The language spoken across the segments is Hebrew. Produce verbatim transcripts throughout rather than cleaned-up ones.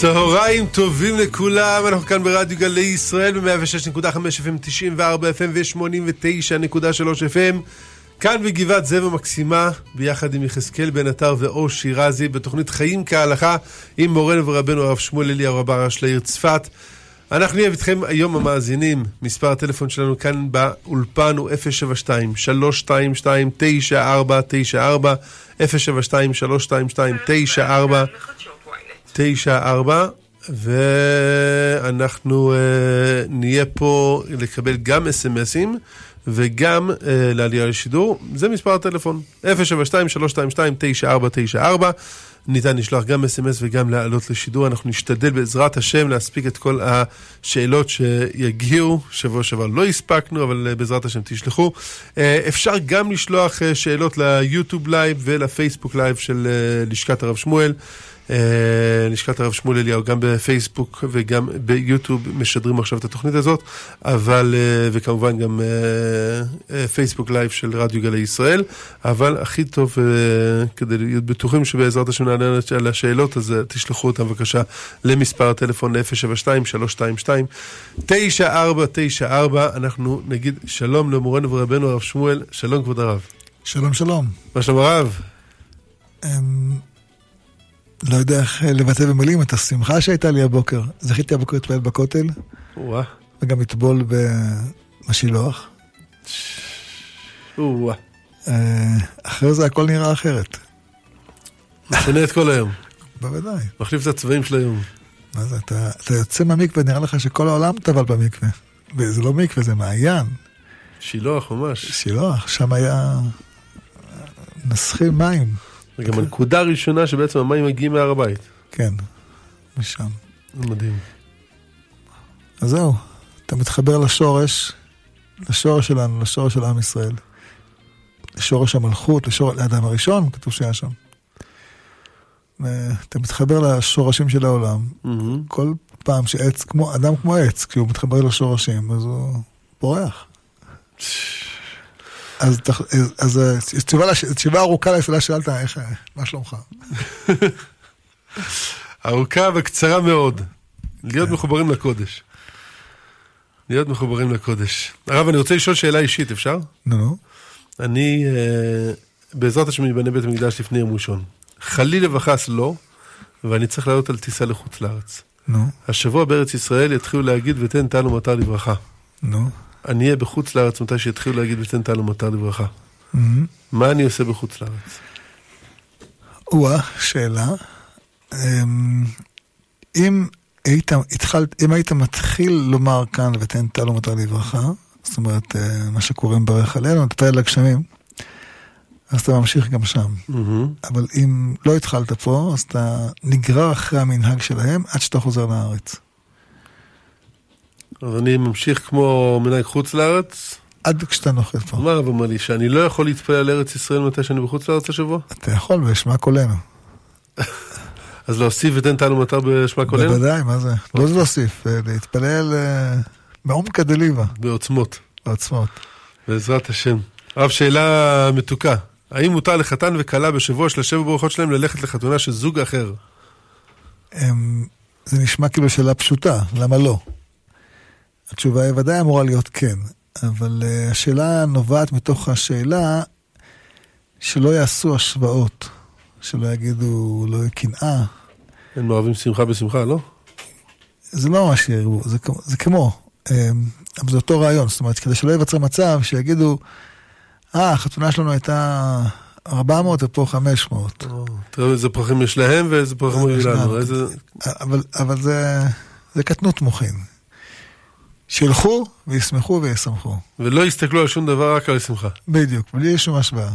צהריים טובים לכולם, אנחנו כאן ברדיו גלי ישראל ב-מאה ושש נקודה חמש אף אם, תשעים וארבע אף אם ו-שמונים ותשע נקודה שלוש אף אם, כאן בגבעת זאב המקסימה, ביחד עם יחזקאל בן עטר ואושי רזי, בתוכנית חיים כהלכה עם מורנו ורבנו הרב שמואל אליהו רב הראשי של העיר צפת. אנחנו נהיה איתכם היום המאזינים. מספר הטלפון שלנו כאן באולפן הוא אפס שבע שתיים שלוש שתיים שתיים תשע ארבע תשע ארבע, אפס שבע שתיים שלוש שתיים שתיים תשע ארבע תשע ארבע, ואנחנו uh, נהיה פה לקבל גם אס-אמסים וגם uh, לעלייה לשידור. זה מספר הטלפון אפס שבע שתיים שלוש שתיים שתיים תשע ארבע תשע ארבע. ניתן לשלוח גם אס-אמס וגם לעלות לשידור. אנחנו נשתדל בעזרת השם להספיק את כל השאלות שיגיעו. שבוע שבוע לא הספקנו, אבל בעזרת השם תשלחו. אפשר גם לשלוח שאלות ליוטיוב לייב ולפייסבוק לייב של לשכת הרב שמואל. לשכת הרב שמואל אליהו גם בפייסבוק וגם ביוטיוב משדרים עכשיו את התוכנית הזאת, אבל וכמובן גם פייסבוק לייב של רדיו גלי ישראל. אבל הכי טוב, כדי להיות בטוחים שבעזרת השם נענה על השאלות, אז תשלחו אותם בבקשה למספר הטלפון אפס שבע שתיים שלוש שתיים שתיים תשע ארבע תשע ארבע. אנחנו נגיד שלום למורנו ורבנו הרב שמואל. שלום כבוד הרב. שלום שלום. מה שלום הרב? לא יודע איך לבטא במילים את השמחה שהייתה לי הבוקר. זכיתי הבוקר להתפלל בכותל, וגם לטבול במשילוח. אחרי זה הכל נראה אחרת. משנה את כל היום. בוודאי. מחליף את הצבעים של היום. מה זה? אתה יוצא מהמקווה, נראה לך שכל העולם טבל במקווה. וזה לא מקווה, זה מעיין. שילוח ממש. שילוח, שם היה נסכים מים. וגם הנקודה הראשונה שבעצם המים מגיעים מהר הבית. כן, משם. מדהים. אז זהו, אתה מתחבר לשורש, לשורש שלנו, לשורש של עם ישראל. לשורש המלכות, לשורש לאדם הראשון, כתוב שהיה שם. אתה מתחבר לשורשים של העולם. כל פעם שעץ, אדם כמו עץ, כי הוא מתחבר לשורשים, אז הוא בורח. אז תשובה ארוכה להפעלה שאלת, איך, מה שלומך? ארוכה וקצרה מאוד. להיות מחוברים לקודש. להיות מחוברים לקודש. הרב, אני רוצה לשאול שאלה אישית, אפשר? נו. אני, בעזרת השם, מבנה בית המקדש לפני יום ראשון. חלילה וחס לא, ואני צריך לעלות על טיסה לחוץ לארץ. נו. השבוע בארץ ישראל יתחילו להגיד, ותן תנו מטר לברכה. נו. אני אהיה בחוץ לארץ מתי שיתחילו להגיד ותן תנו מטר לברכה. מה אני עושה בחוץ לארץ? וואה, שאלה. אם היית מתחיל לומר כאן ותן תנו מטר לברכה, זאת אומרת, מה שקוראים ברך עלינו, אתה תרד לגשמים, אז אתה ממשיך גם שם. אבל אם לא התחלת פה, אז אתה נגרר אחרי המנהג שלהם עד שאתה חוזר לארץ. אז אני ממשיך כמו מנהג חוץ לארץ? עד כשאתה נוחת פה. מה הרב אמר לי? שאני לא יכול להתפלל על ארץ ישראל מתי שאני בחוץ לארץ השבוע? אתה יכול, בשמה קולנו. אז להוסיף ותן תנו מטר בשמה קולנו? בוודאי, מה זה? לא זה להוסיף, להתפלל מעומקא דליבה. בעוצמות. בעוצמות. בעזרת השם. הרב, שאלה מתוקה. האם מותר לחתן וכלה בשבוע של השבע ברכות שלהם ללכת לחתונה של זוג אחר? זה נשמע כאילו שאלה פשוטה, למה לא? התשובה היא ודאי אמורה להיות כן, אבל uh, השאלה נובעת מתוך השאלה שלא יעשו השוואות, שלא יגידו, לא יקנאה. הם אוהבים שמחה בשמחה, לא? זה לא ממש יריבו, זה, זה כמו, um, אבל זה אותו רעיון, זאת אומרת, כדי שלא ייווצר מצב שיגידו, אה, ah, החתונה שלנו הייתה ארבע מאות ופה חמש מאות. או, תראה איזה פרחים יש להם ואיזה פרחים יש לנו. איזה... אבל, אבל זה, זה קטנות מוחין. שילכו וישמחו וישמחו. ולא יסתכלו על שום דבר, רק על שמחה. בדיוק, בלי שום השוואה.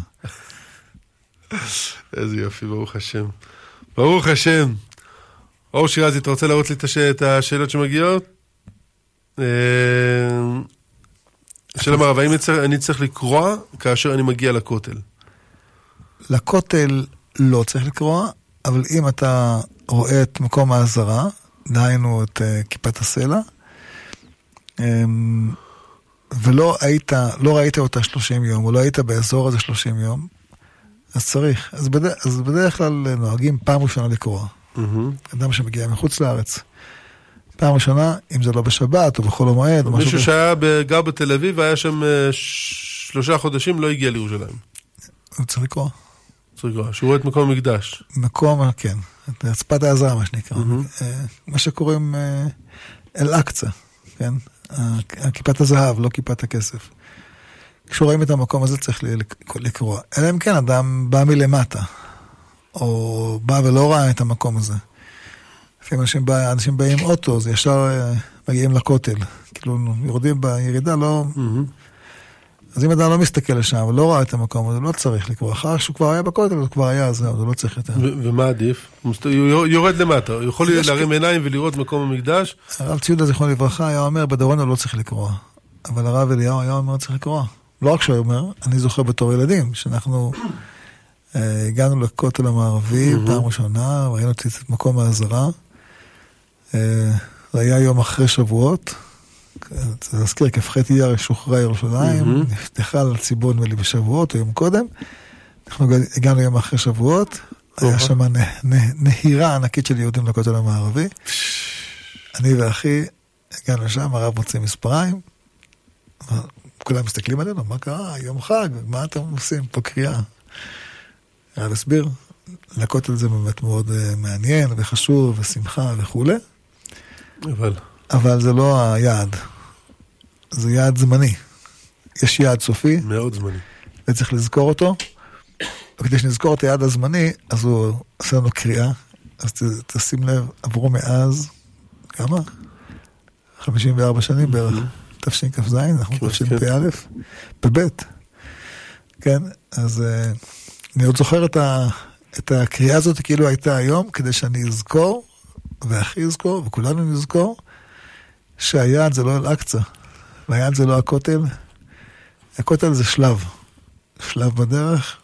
איזה יופי, ברוך השם. ברוך השם. אור שירזי, אתה רוצה להראות לי את השאלות שמגיעות? שלום הרב, האם אני צריך לקרוא כאשר אני מגיע לכותל? לכותל לא צריך לקרוא, אבל אם אתה רואה את מקום ההזרה, דהיינו את כיפת הסלע, ולא היית, לא ראית אותה שלושים יום, או לא היית באזור הזה שלושים יום, אז צריך. אז בדרך כלל נוהגים פעם ראשונה לקרוא. אדם שמגיע מחוץ לארץ. פעם ראשונה, אם זה לא בשבת או בחול המועד. מישהו שהיה גר בתל אביב, היה שם שלושה חודשים, לא הגיע לירושלים. הוא צריך לקרוא. צריך לקרוא, שהוא רואה את מקום המקדש. מקום, כן. את צפת העזרה, מה שנקרא. מה שקוראים אל-אקצה, כן? כיפת הזהב, לא כיפת הכסף. כשרואים את המקום הזה צריך לקרוא. אלא אם כן, אדם בא מלמטה, או בא ולא ראה את המקום הזה. לפעמים אנשים, בא, אנשים באים עם אוטו, אז ישר מגיעים לכותל. כאילו, יורדים בירידה, לא... Mm-hmm. אז אם אדם לא מסתכל לשם, ולא ראה את המקום, אז הוא לא צריך לקרוא. אחר שהוא כבר היה בכותל, הוא כבר היה, אז הוא לא צריך יותר. ו- ומה עדיף? הוא יורד למטה, הוא יכול להרים כ... עיניים ולראות מקום המקדש. הרב ציודה, זיכרונו לברכה, היה אומר, בדורון הוא לא צריך לקרוא. אבל הרב אליהו היה אומר, צריך לקרוא. לא רק שהוא אומר, אני זוכר בתור ילדים, שאנחנו... הגענו לכותל המערבי, פעם ראשונה, ראינו את מקום העזרה. זה היה יום אחרי שבועות. זה להזכיר, כפחת אייר שוחררה ירושלים, נפתחה לציבור נמלי בשבועות, או יום קודם. אנחנו הגענו יום אחרי שבועות, היה שם נהירה ענקית של יהודים לכותל המערבי. אני ואחי הגענו לשם, הרב מוציא מספריים. כולם מסתכלים עלינו, מה קרה? יום חג, מה אתם עושים? פה קריאה. הרב הסביר, לכותל זה באמת מאוד מעניין וחשוב ושמחה וכו'. אבל... אבל זה לא היעד. זה יעד זמני. יש יעד סופי. מאוד זמני. וצריך לזכור אותו. וכדי שנזכור את היעד הזמני, אז הוא עושה לנו קריאה. אז ת, תשים לב, עברו מאז, כמה? חמישים וארבע שנים בערך. תפשינקף זין, אנחנו תפשינקף א', בבית. כן, אז... אני עוד זוכר את, ה, את הקריאה הזאת כאילו הייתה היום, כדי שאני אזכור, ואחי אזכור, וכולנו נזכור, שהיעד זה לא אל-אקצה, והיעד זה לא הכותל. הכותל זה שלב. שלב בדרך,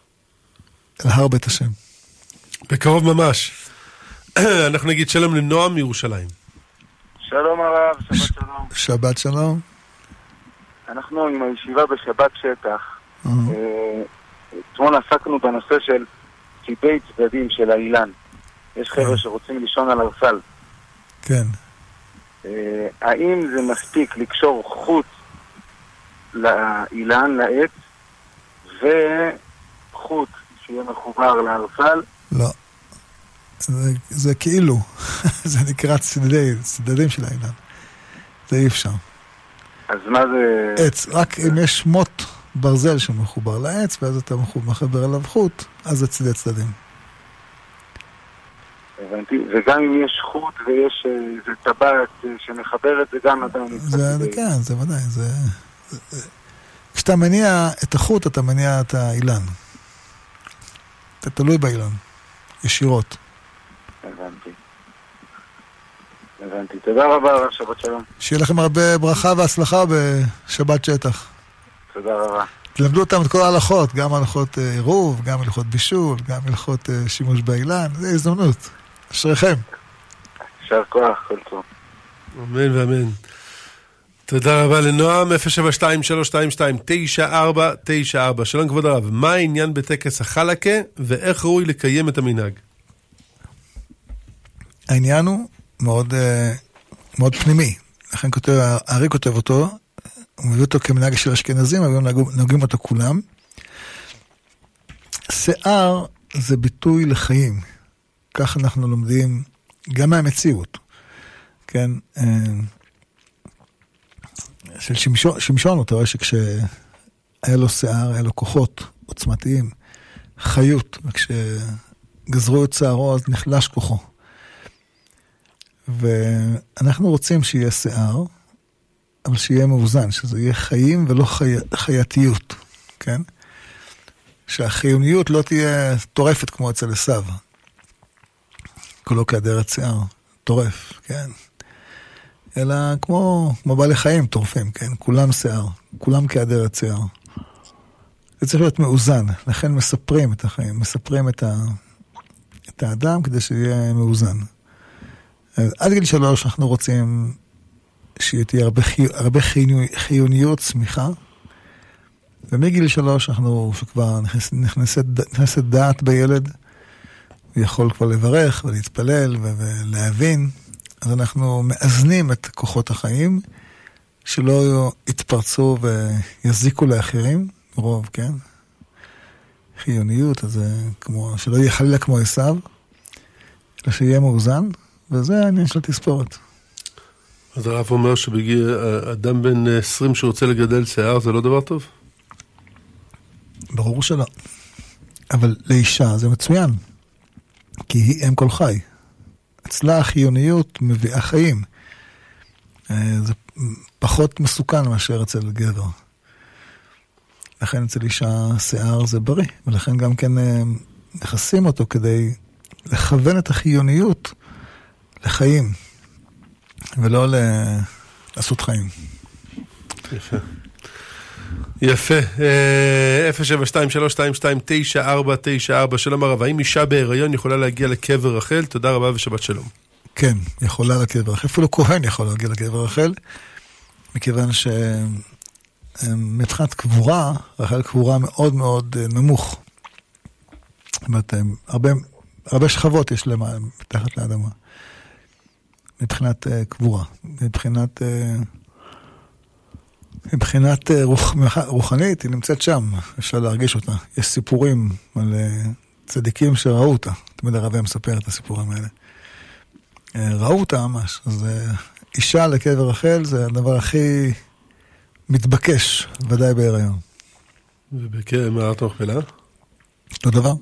אל הר בית השם. בקרוב ממש. אנחנו נגיד שלום לנועם מירושלים. שלום הרב, שבת שלום. שבת שלום. אנחנו עם הישיבה בשבת שטח. אה... אתמול עסקנו בנושא של ציפי צדדים של האילן. יש חבר'ה שרוצים לישון על הרסל. כן. האם זה מספיק לקשור חוץ לאילן, לעץ, וחוץ שיהיה מחובר להרסל? לא. זה, זה כאילו. זה נקרא צדדי, צדדים של האילן. זה אי אפשר. אז מה זה... עץ, רק אם יש מות... ברזל שמחובר לעץ, ואז אתה מחבר אליו חוט, אז זה צדי צדדים. הבנתי, וגם אם יש חוט ויש איזה טבעת שמחבר את זה, גם אדם זה, כן, זה ודאי, זה... כשאתה מניע את החוט, אתה מניע את האילן. אתה תלוי באילן. ישירות. הבנתי. הבנתי. תודה רבה, הרב, שבת שלום. שיהיה לכם הרבה ברכה והצלחה בשבת שטח. תודה רבה. תלמדו אותם את כל ההלכות, גם הלכות עירוב, גם הלכות בישול, גם הלכות שימוש באילן, זה הזדמנות. אשריכם. אשר כוח, כל טוב. אמן ואמן. תודה רבה לנועם, אפס שבע שתיים שלוש שתיים שתיים תשע ארבע תשע ארבע. שלום כבוד הרב, מה העניין בטקס החלקה ואיך ראוי לקיים את המנהג? העניין הוא מאוד, מאוד פנימי. לכן כותב, ארי כותב אותו, הוא מביא אותו כמנהג של אשכנזים, אבל נוגעים אותו כולם. שיער זה ביטוי לחיים. כך אנחנו לומדים גם מהמציאות. כן? של שמשון, שמשון, אתה רואה שכשהיה לו שיער, היה לו כוחות עוצמתיים, חיות, וכשגזרו את שיערו, אז נחלש כוחו. ואנחנו רוצים שיהיה שיער, אבל שיהיה מאוזן, שזה יהיה חיים ולא חי... חייתיות, כן? שהחיוניות לא תהיה טורפת כמו אצל עשיו. כולו כעדרת שיער, טורף, כן? אלא כמו, כמו בעלי חיים טורפים, כן? כולם שיער, כולם כעדרת שיער. זה צריך להיות מאוזן, לכן מספרים את החיים, מספרים את, ה... את האדם כדי שיהיה מאוזן. עד גיל שלוש אנחנו רוצים... שתהיה הרבה, הרבה חיוניות צמיחה, ומגיל שלוש אנחנו שכבר נכנסת, נכנסת דעת בילד, יכול כבר לברך ולהתפלל ולהבין, אז אנחנו מאזנים את כוחות החיים, שלא יתפרצו ויזיקו לאחרים, רוב, כן? חיוניות, אז כמו, שלא יהיה חלילה כמו עשיו, אלא שיהיה מאוזן, וזה העניין של תספורת. אז הרב אומר שבגיע אדם בן עשרים שרוצה לגדל שיער, זה לא דבר טוב? ברור שלא. אבל לאישה זה מצוין, כי היא אם כל חי. אצלה החיוניות מביאה חיים. זה פחות מסוכן מאשר אצל גבר. לכן אצל אישה שיער זה בריא, ולכן גם כן נכסים אותו כדי לכוון את החיוניות לחיים, ולא לעשות חיים. יפה. יפה. אפס שבע שתיים שלוש שתיים שתיים תשע ארבע תשע ארבע. שלום הרב, האם אישה בהיריון יכולה להגיע לקבר רחל? תודה רבה ושבת שלום. כן, יכולה לקבר רחל. אפילו כהן יכול להגיע לקבר רחל, מכיוון ש... מתחת קבורה, רחל קבורה מאוד מאוד נמוך. זאת אומרת, הרבה, הרבה שכבות יש למה, מתחת לאדמה. מבחינת uh, קבורה, מבחינת, uh, מבחינת uh, רוח, רוחנית, היא נמצאת שם, אפשר להרגיש אותה. יש סיפורים על uh, צדיקים שראו אותה, תמיד הרבה מספר את הסיפורים האלה. Uh, ראו אותה ממש, אז uh, אישה לקבר רחל זה הדבר הכי... מתבקש, ודאי בהיריון. ובקרם מערת המכפלה? לא דבר.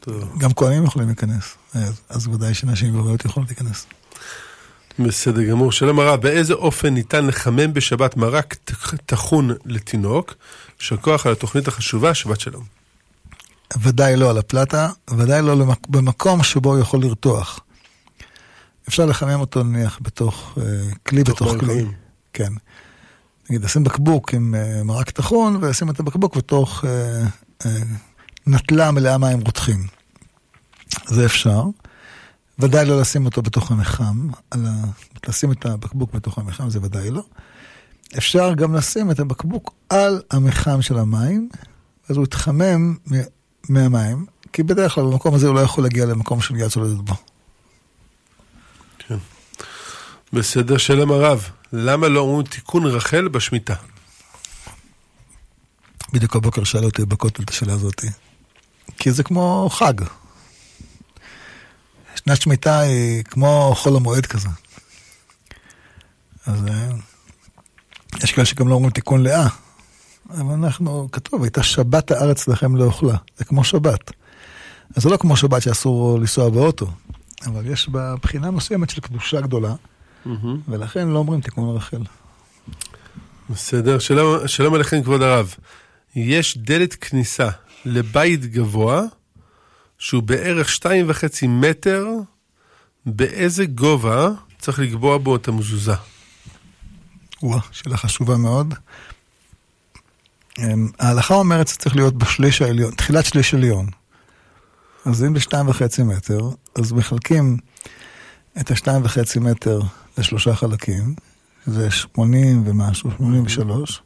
טוב. גם כהנים יכולים להיכנס. אז, אז ודאי שנשים בהיריון יכולים להיכנס. בסדר גמור. שלום הרב, באיזה אופן ניתן לחמם בשבת מרק תחון לתינוק? שכוח על התוכנית החשובה, שבת שלום. ודאי לא על הפלטה, ודאי לא למק... במקום שבו הוא יכול לרתוח. אפשר לחמם אותו נניח בתוך כלי, בתוך, בתוך כלי. כן. נגיד, עושים בקבוק עם uh, מרק תחון, ועושים את הבקבוק בתוך uh, uh, נטלה מלאה מים רותחים. זה אפשר. ודאי לא לשים אותו בתוך המחם, אלא לשים את הבקבוק בתוך המחם, זה ודאי לא. אפשר גם לשים את הבקבוק על המחם של המים, אז הוא יתחמם מ- מהמים, כי בדרך כלל במקום הזה הוא לא יכול להגיע למקום של יד סולדת בו. כן. בסדר, שאלה מרב. למה לא אומרים תיקון רחל בשמיטה? בדיוק הבוקר שאלה אותי בכותל את השאלה הזאת. כי זה כמו חג. שנת שמיטה היא כמו חול המועד כזה. אז יש כאלה שגם לא אומרים תיקון לאה. אבל אנחנו, כתוב, הייתה שבת הארץ לכם לא אוכלה. זה כמו שבת. אז זה לא כמו שבת שאסור לנסוע באוטו. אבל יש בבחינה מסוימת של קדושה גדולה. ולכן לא אומרים תיקון רחל. בסדר. שלום עליכם כבוד הרב. יש דלת כניסה לבית גבוה שהוא בערך שתיים וחצי מטר, באיזה גובה צריך לקבוע בו את המזוזה? וואה, שאלה חשובה מאוד. ההלכה אומרת שצריך להיות בשליש העליון, תחילת שליש עליון. אז אם בשתיים וחצי מטר, אז מחלקים את השתיים וחצי מטר לשלושה חלקים, זה שמונים ומשהו, שמונים ושלוש,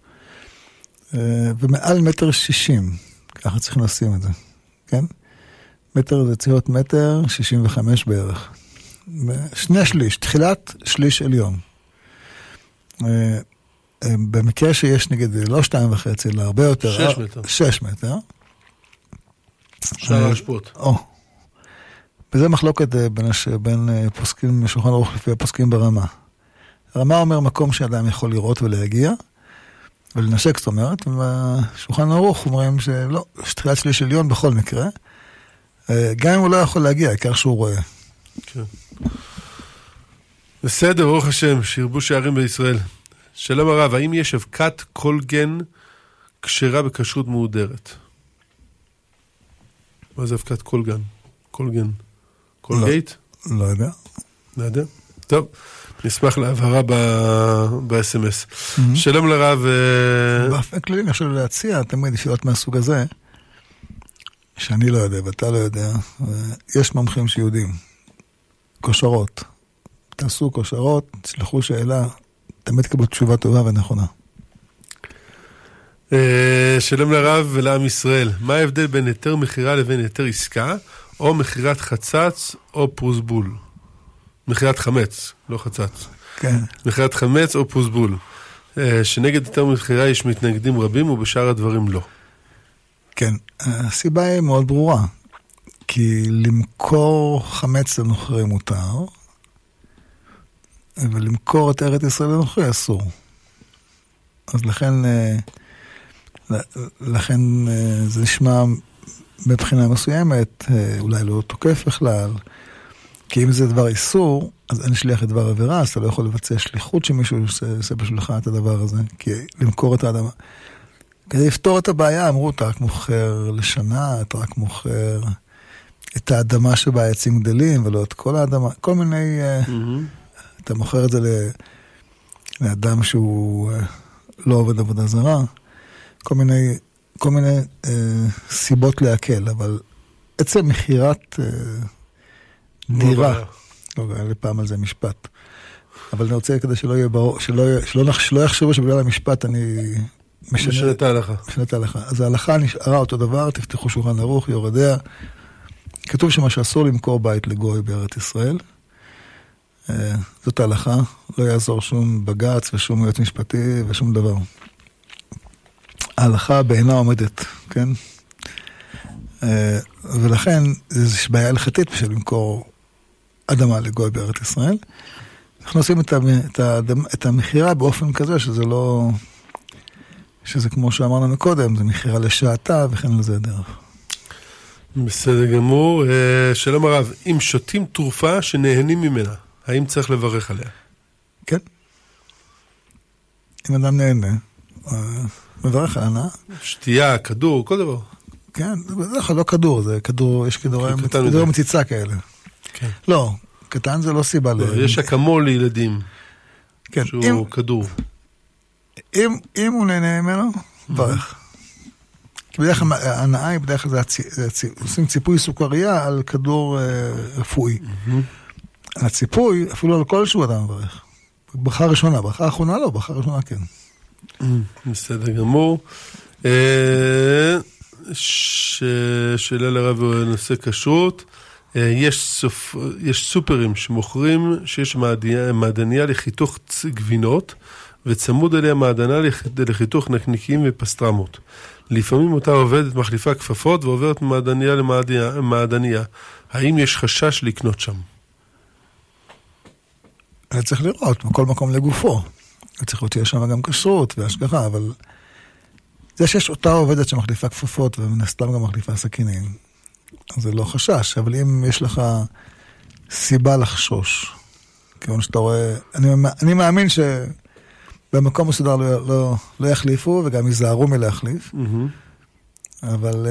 ומעל מטר שישים, ככה צריכים לשים את זה, כן? מטר זה צריך להיות מטר שישים וחמש בערך. שני שליש, תחילת שליש עליון. במקרה שיש נגיד לא שתיים וחצי, אלא הרבה יותר. שש מטר. שש מטר. שער השפוט. או. וזה מחלוקת בין, בין פוסקים משולחן ערוך לפי הפוסקים ברמה. הרמה אומר מקום שאדם יכול לראות ולהגיע, ולנשק זאת אומרת, ובשולחן ערוך אומרים שלא, שתחילת שליש עליון בכל מקרה, גם אם הוא לא יכול להגיע, העיקר שהוא רואה. כן. בסדר, ברוך השם, שירבו שערים בישראל. שלום הרב, האם יש אבקת קולגן כשרה בכשרות מהודרת? מה זה אבקת קולגן? קולגן? קולגייט? לא יודע. לא יודע? טוב, נשמח להבהרה ב-אס אם אס. שלום לרב. באופן כללי, אני חושב להציע תמיד ישירות מהסוג הזה, שאני לא יודע ואתה לא יודע, יש מומחים שיודעים. כושרות. תעשו כושרות, תשלחו שאלה, תמיד תקבלו תשובה טובה ונכונה. שלום לרב ולעם ישראל. מה ההבדל בין היתר מכירה לבין היתר עסקה? או מחירת חצץ או פוסבול. מחירת חמץ, לא חצץ. כן. מחירת חמץ או פוסבול. שנגד היתר מכירה יש מתנגדים רבים ובשאר הדברים לא. כן, הסיבה היא מאוד ברורה. כי למכור חמץ לנוכרי מותר, ולמכור את ארץ ישראל לנוכרי אסור. אז לכן, לכן זה נשמע מבחינה מסוימת, אולי לא תוקף בכלל, כי אם זה דבר איסור, אז אין שליח את דבר עבירה, אז אתה לא יכול לבצע שליחות שמישהו עושה בשבילך את הדבר הזה, כי למכור את האדמה. כדי לפתור את הבעיה, אמרו, אתה רק מוכר לשנה, אתה רק מוכר את האדמה שבה העצים גדלים, ולא את כל האדמה, כל מיני... Mm-hmm. אתה מוכר את זה ל... לאדם שהוא לא עובד עבודה זרה, כל מיני, כל מיני אה, סיבות להקל, אבל עצם מכירת... אה, דירה, לא היה לי פעם על זה משפט, אבל אני רוצה כדי שלא יהיה ברור, שלא יחשבו שבגלל המשפט אני משנה את ההלכה. אז ההלכה נשארה אותו דבר, תפתחו שולחן ערוך, יורדיה, כתוב שמה שאסור למכור בית לגוי בארץ ישראל, זאת ההלכה, לא יעזור שום בגץ ושום יועץ משפטי ושום דבר. ההלכה בעינה עומדת, כן? ולכן יש בעיה הלכתית בשביל למכור אדמה לגוי בארץ ישראל. אנחנו עושים את, את, את המחירה באופן כזה שזה לא, שזה כמו שאמרנו מקודם, זה מחירה לשעתה וכן לזה דרך. בסדר גמור. שלום הרב, אם שותים תרופה שנהנים ממנה, האם צריך לברך עליה? כן. אם אדם נהנה, מברך על הנאה. שתייה, כדור, כל דבר. כן, זה לא כדור, זה כדור, יש כדורי מציצה כאלה. כן. לא, קטן זה לא סיבה. יש אקמול לילדים, שהוא כדור. אם הוא נהנה ממנו, ברך. בדרך כלל, ההנאה היא בדרך כלל, עושים ציפוי סוכריה על כדור רפואי. הציפוי, אפילו על כלשהו אדם ברך. ברכה ראשונה, ברכה אחרונה לא, ברכה ראשונה כן. בסדר גמור. אה... ש... שאלה לרב נושא קשרות, יש, סופ... יש סופרים שמוכרים שיש מעדניה, מעדניה לחיתוך גבינות וצמוד אליה מעדנה לח... לחיתוך נקניקים ופסטרמות. לפעמים אותה עובדת מחליפה כפפות ועוברת מעדניה למעדניה מעדניה. האם יש חשש לקנות שם? אני צריך לראות בכל מקום לגופו, אני צריך להיות שם גם קשרות והשגחה, אבל זה שיש אותה עובדת שמחליפה כפפות ומנסתם גם מחליפה סכינים, זה לא חשש, אבל אם יש לך סיבה לחשוש, כיוון שאתה רואה, אני, אני מאמין שבמקום מסודר לא, לא, לא יחליפו וגם ייזהרו מלהחליף, mm-hmm. אבל,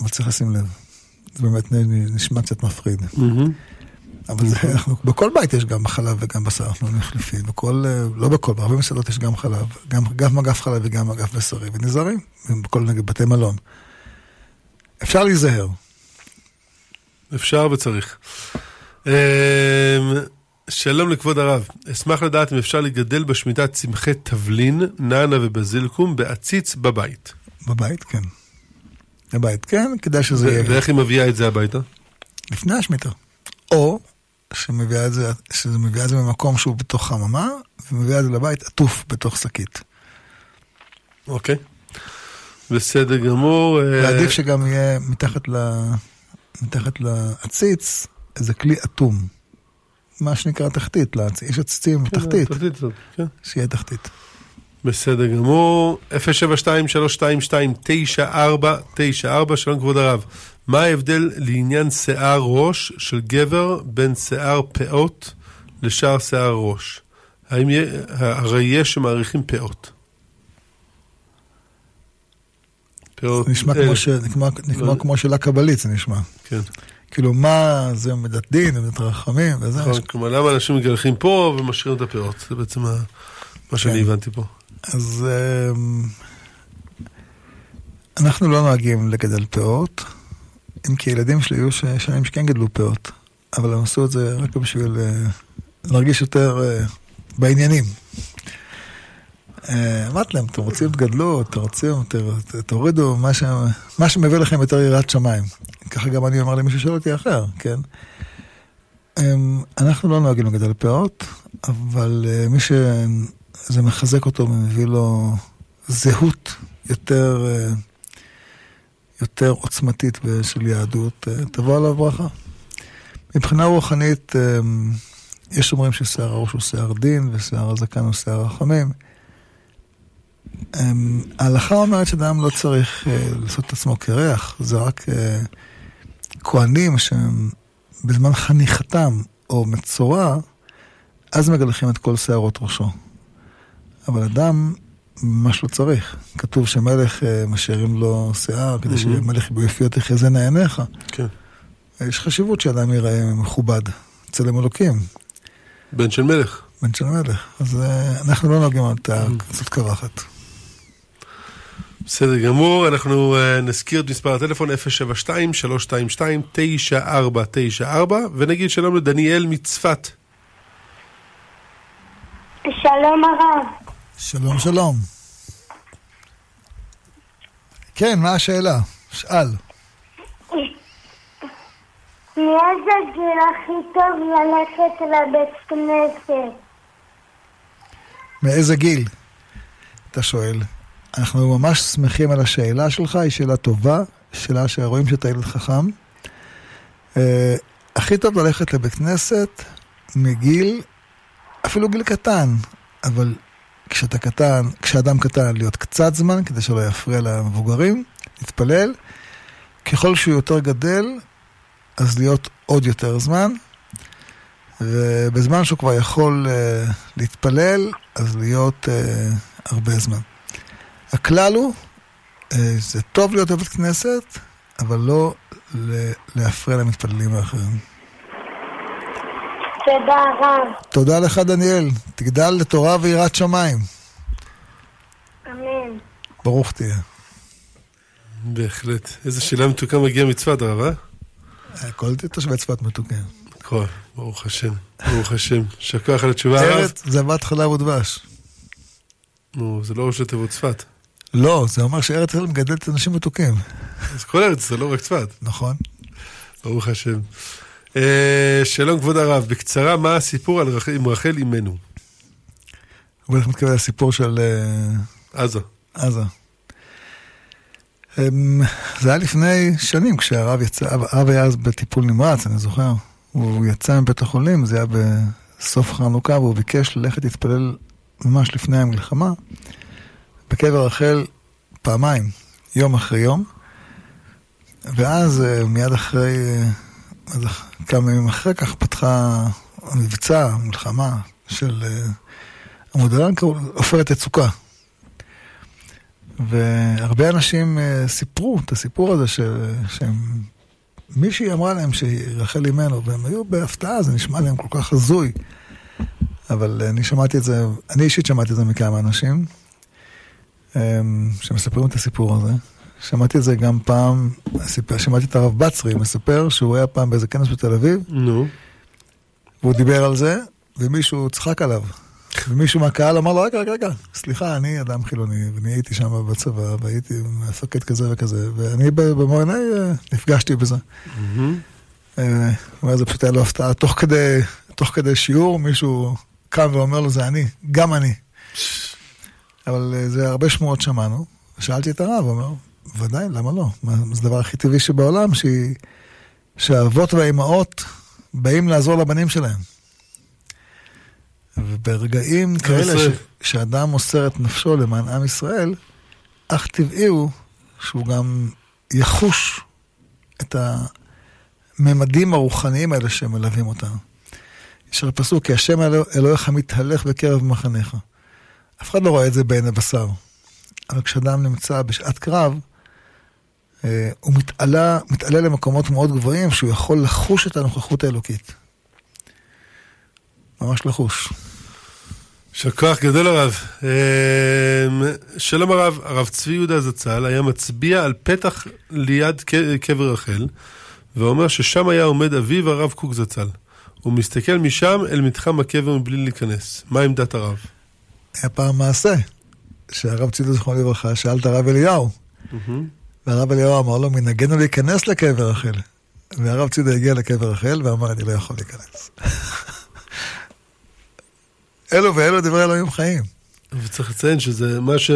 אבל צריך לשים לב, זה באמת נשמע קצת מפחיד. Mm-hmm. אבל זה, אנחנו, בכל בית יש גם חלב וגם בשר, אנחנו מחליפים, בכל, לא בכל, בהרבה מסעדות יש גם חלב, גם, גם מגף חלב וגם מגף בשרי, ונזהרים, בכל נגד בתי מלון. אפשר להיזהר. אפשר וצריך. שלום לכבוד הרב, אשמח לדעת אם אפשר לגדל בשמיטה צמחי תבלין, נענה ובזילקום, בעציץ בבית. בבית, כן. בבית, כן, כדאי שזה יהיה. ואיך היא מביאה את זה הביתה? לפני השמיטה. או שמביאה את זה, שזה מביאה את זה במקום שהוא בתוך חממה, ומביאה את זה לבית עטוף בתוך שקית. אוקיי. בסדר גמור. ועדיף שגם יהיה מתחת ל... מתחת לעציץ, איזה כלי אטום. מה שנקרא תחתית, לעציץ. יש עציצים תחתית. תחתית זאת, כן. שיהיה תחתית. בסדר גמור. אפס שבע שתיים שלוש שתיים שתיים תשע ארבע תשע ארבע. שלום כבוד הרב. מה ההבדל לעניין שיער ראש של גבר בין שיער פאות לשאר שיער ראש? הרי יש שמעריכים פאות. פאות נשמע כמו ש... נשמע, נשמע כמו שאלה קבלית, זה נשמע. כן. כאילו מה זה מידת דין, מידת רחמים, וזה... כלומר, למה אנשים מגלחים פה ומשאירים את הפאות? זה בעצם מה שאני הבנתי פה. אז אנחנו לא נוהגים לגדל פאות, אם כי ילדים שלי היו שנים שכן גדלו פאות, אבל הם עשו את זה רק בשביל להרגיש יותר בעניינים. אמרת להם, אתם רוצים, תגדלו, אתם רוצים, תורידו, מה שמביא לכם יותר יראת שמיים. ככה גם אני אומר למישהו שואל אותי אחר, כן? אנחנו לא נוהגים לגדל פאות, אבל מי שזה מחזק אותו ומביא לו זהות יותר, יותר עוצמתית של יהדות, תבוא עליו ברכה. מבחינה רוחנית, יש אומרים ששיער הראש הוא שיער דין, ושיער הזקן הוא שיער רחמים. ההלכה אומרת שאדם לא צריך לעשות את עצמו כריח, זה רק כהנים שהם בזמן חניכתם או מצורע, אז מגלחים את כל שערות ראשו. אבל אדם ממש לא צריך. כתוב שמלך משאירים לו שיער, כדי שמלך ביפיות יחזינה עיניך. כן. יש חשיבות שאדם ייראה מכובד, צלם אלוקים. בן של מלך. בן של מלך. אז אנחנו לא נוגעים על תעצות קרחת. בסדר גמור, אנחנו נזכיר את מספר הטלפון אפס שבע שתיים שלוש שתיים שתיים תשע ארבע תשע ארבע, ונגיד שלום לדניאל מצפת. שלום הרב. שלום שלום. כן, מה השאלה? שאל. מאיזה גיל הכי טוב ללכת לבית כנסת? מאיזה גיל? אתה שואל. אנחנו ממש שמחים על השאלה שלך, היא שאלה טובה, שאלה שרואים שאתה ילד חכם. Uh, הכי טוב ללכת לבית כנסת מגיל, אפילו גיל קטן, אבל כשאתה קטן, כשאדם קטן, להיות קצת זמן, כדי שלא יפריע למבוגרים, להתפלל. ככל שהוא יותר גדל, אז להיות עוד יותר זמן, ובזמן שהוא כבר יכול uh, להתפלל, אז להיות uh, הרבה זמן. הכלל הוא, זה טוב להיות בבית כנסת, אבל לא להפריע למתפללים האחרים. תודה רב. תודה לך דניאל, תגדל לתורה ויראת שמיים. אמן. ברוך תהיה. בהחלט. איזה שאלה מתוקה מגיעה מצפת הרב, אה? כל תושבי צפת מתוקה. נכון, ברוך השם, ברוך השם. שכוח על התשובה הרב. ארץ זבת חלב ודבש. נו, זה לא ראשי תיבות צפת. לא, זה אומר שארץ ישראל מגדלת אנשים מתוקים. אז כל ארץ זה לא רק צפת. נכון. ברוך השם. שלום כבוד הרב, בקצרה מה הסיפור עם רחל אימנו? אבל אנחנו מתכוון לסיפור של עזה. עזה. זה היה לפני שנים כשהרב יצא, הרב היה אז בטיפול נמרץ, אני זוכר. הוא יצא מבית החולים, זה היה בסוף חנוכה, והוא ביקש ללכת להתפלל ממש לפני המלחמה. בקבר רחל פעמיים, יום אחרי יום, ואז מיד אחרי, כמה ימים אחרי כך, פתחה המבצע, המלחמה של המודרן, עופרת יצוקה. והרבה אנשים סיפרו את הסיפור הזה, שמישהי אמרה להם שרחל אימנו, והם היו בהפתעה, זה נשמע להם כל כך הזוי. אבל אני שמעתי את זה, אני אישית שמעתי את זה מכמה אנשים, שמספרים את הסיפור הזה. שמעתי את זה גם פעם, שמעתי את הרב בצרי מספר שהוא היה פעם באיזה כנס בתל אביב, נו. והוא דיבר על זה, ומישהו צחק עליו. ומישהו מהקהל אמר לו, רגע, רגע, רגע, סליחה, אני אדם חילוני, ואני הייתי שם בצבא, והייתי מפקד כזה וכזה, ואני במו עיניי נפגשתי בזה. זה פשוט היה לו הפתעה, תוך כדי... תוך כדי שיעור, מישהו קם ואומר לו, זה אני, גם אני. אבל זה הרבה שמועות שמענו, שאלתי את הרב, הוא אומר, ודאי, למה לא? זה דבר הכי טבעי שבעולם, שהאבות והאימהות באים לעזור לבנים שלהם. וברגעים כאלה שאדם מוסר את נפשו למען עם ישראל, אך טבעי הוא שהוא גם יחוש את הממדים הרוחניים האלה שמלווים אותנו. יש פסוק, כי השם אלוהיך מתהלך בקרב מחניך. אף אחד לא רואה את זה בעין הבשר. אבל כשאדם נמצא בשעת קרב, הוא מתעלה, מתעלה למקומות מאוד גבוהים, שהוא יכול לחוש את הנוכחות האלוקית. ממש לחוש. שכוח גדול הרב. שלום הרב, הרב צבי יהודה זצ"ל היה מצביע על פתח ליד קבר רחל, ואומר ששם היה עומד אביו הרב קוק זצ"ל. הוא מסתכל משם אל מתחם הקבר מבלי להיכנס. מה עמדת הרב? היה פעם מעשה, שהרב צידו זכרון לברכה, שאל את הרב אליהו, והרב אליהו אמר לו, מנגנו להיכנס לקבר רחל. והרב צידה הגיע לקבר רחל ואמר, אני לא יכול להיכנס. אלו ואלו דברי אלוהים חיים. וצריך לציין שזה מה, ש...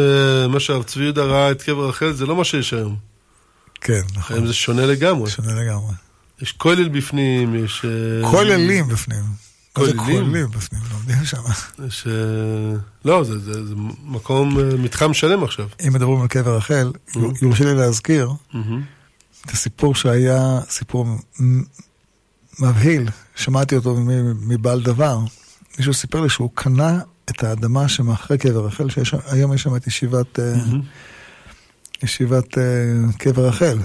מה שהרב צבי יהודה ראה את קבר רחל, זה לא מה שיש היום. כן, נכון. היום זה שונה לגמרי. שונה לגמרי. יש כולל בפנים, יש... כוללים בפנים. כוללים בפנים, לומדים שם. יש... לא, זה, זה, זה מקום, מתחם שלם עכשיו. אם מדברים על קבר רחל, mm-hmm. יורשה לי להזכיר mm-hmm. את הסיפור שהיה סיפור מבהיל, שמעתי אותו מבעל דבר. מישהו סיפר לי שהוא קנה את האדמה שמאחרי קבר רחל, שהיום יש שם את ישיבת, mm-hmm. ישיבת קבר רחל,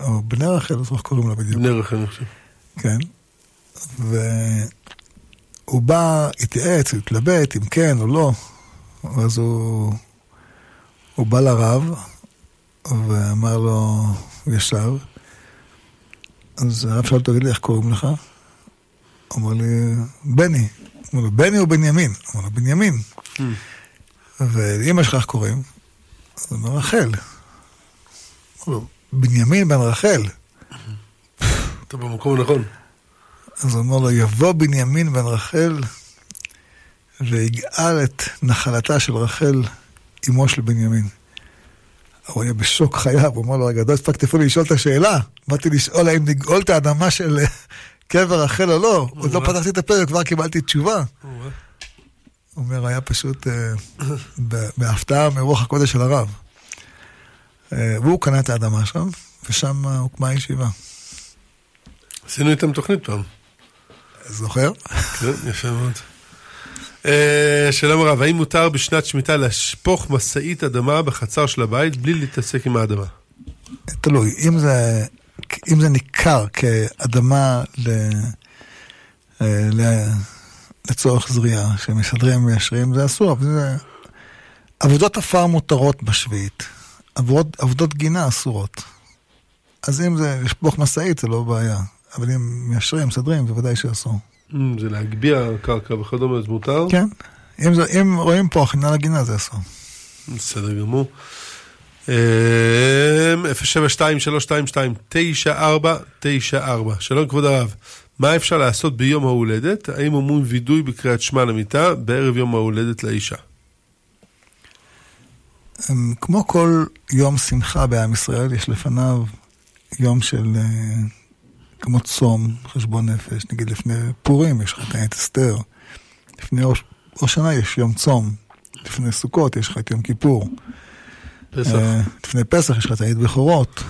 או בני רחל, אז איך קוראים לה בדיוק? בני רחל, אני חושב. כן, והוא בא, התייעץ, התלבט, אם כן או לא, אז הוא, הוא בא לרב, ואמר לו ישר, אז הרב שאל, תגיד לי, איך קוראים לך? אמר לי, בני. אמרו לו, בני או בנימין? אמרו לו, בנימין. Mm. ואמא שלך קוראים, אז הוא אמר, רחל. אמרו לו, בנימין בן רחל. Mm-hmm. אתה במקום נכון. אז הוא אמר לו, יבוא בנימין בן רחל, ויגאל את נחלתה של רחל, אמו של בנימין. הוא היה בשוק חייו, הוא אמר לו, רגע, לא הספקתי לי לשאול את השאלה. באתי לשאול האם נגאול את האדמה של... קבר רחל או לא, עוד לא פתחתי את הפרק, כבר קיבלתי תשובה. הוא אומר, היה פשוט בהפתעה מרוח הקודש של הרב. והוא קנה את האדמה שם, ושם הוקמה הישיבה. עשינו איתם תוכנית פעם. זוכר? כן, יפה מאוד. שלום הרב, האם מותר בשנת שמיטה להשפוך מסעית אדמה בחצר של הבית, בלי להתעסק עם האדמה? תלוי, אם זה... אם זה ניכר כאדמה ל... ל... לצורך זריעה, שמסדרים וישרים, זה אסור. זה... עבודות אפר מותרות בשביעית. עבוד... עבודות גינה אסורות. אז אם זה לשפוך מסעית, זה לא בעיה. אבל אם ישרים, מסדרים, זה ודאי שאסור. Mm, זה להגביה קרקע וכדומה, זה מותר? כן. אם, זה... אם רואים פה הכינה לגינה, זה אסור. בסדר גמור. אפס שבע שתיים שלוש שתיים שתיים תשע ארבע תשע ארבע. שלום כבוד הרב, מה אפשר לעשות ביום ההולדת? האם אומרים וידוי בקריאת שמע למיטה בערב יום ההולדת לאישה? כמו כל יום שמחה בעם ישראל, יש לפניו יום של כמו צום, חשבון נפש. נגיד לפני פורים יש חתיית אסתר, לפני ראש שנה יש יום צום, לפני סוכות יש חתיית יום כיפור, לפני פסח יש חטאית בחורות,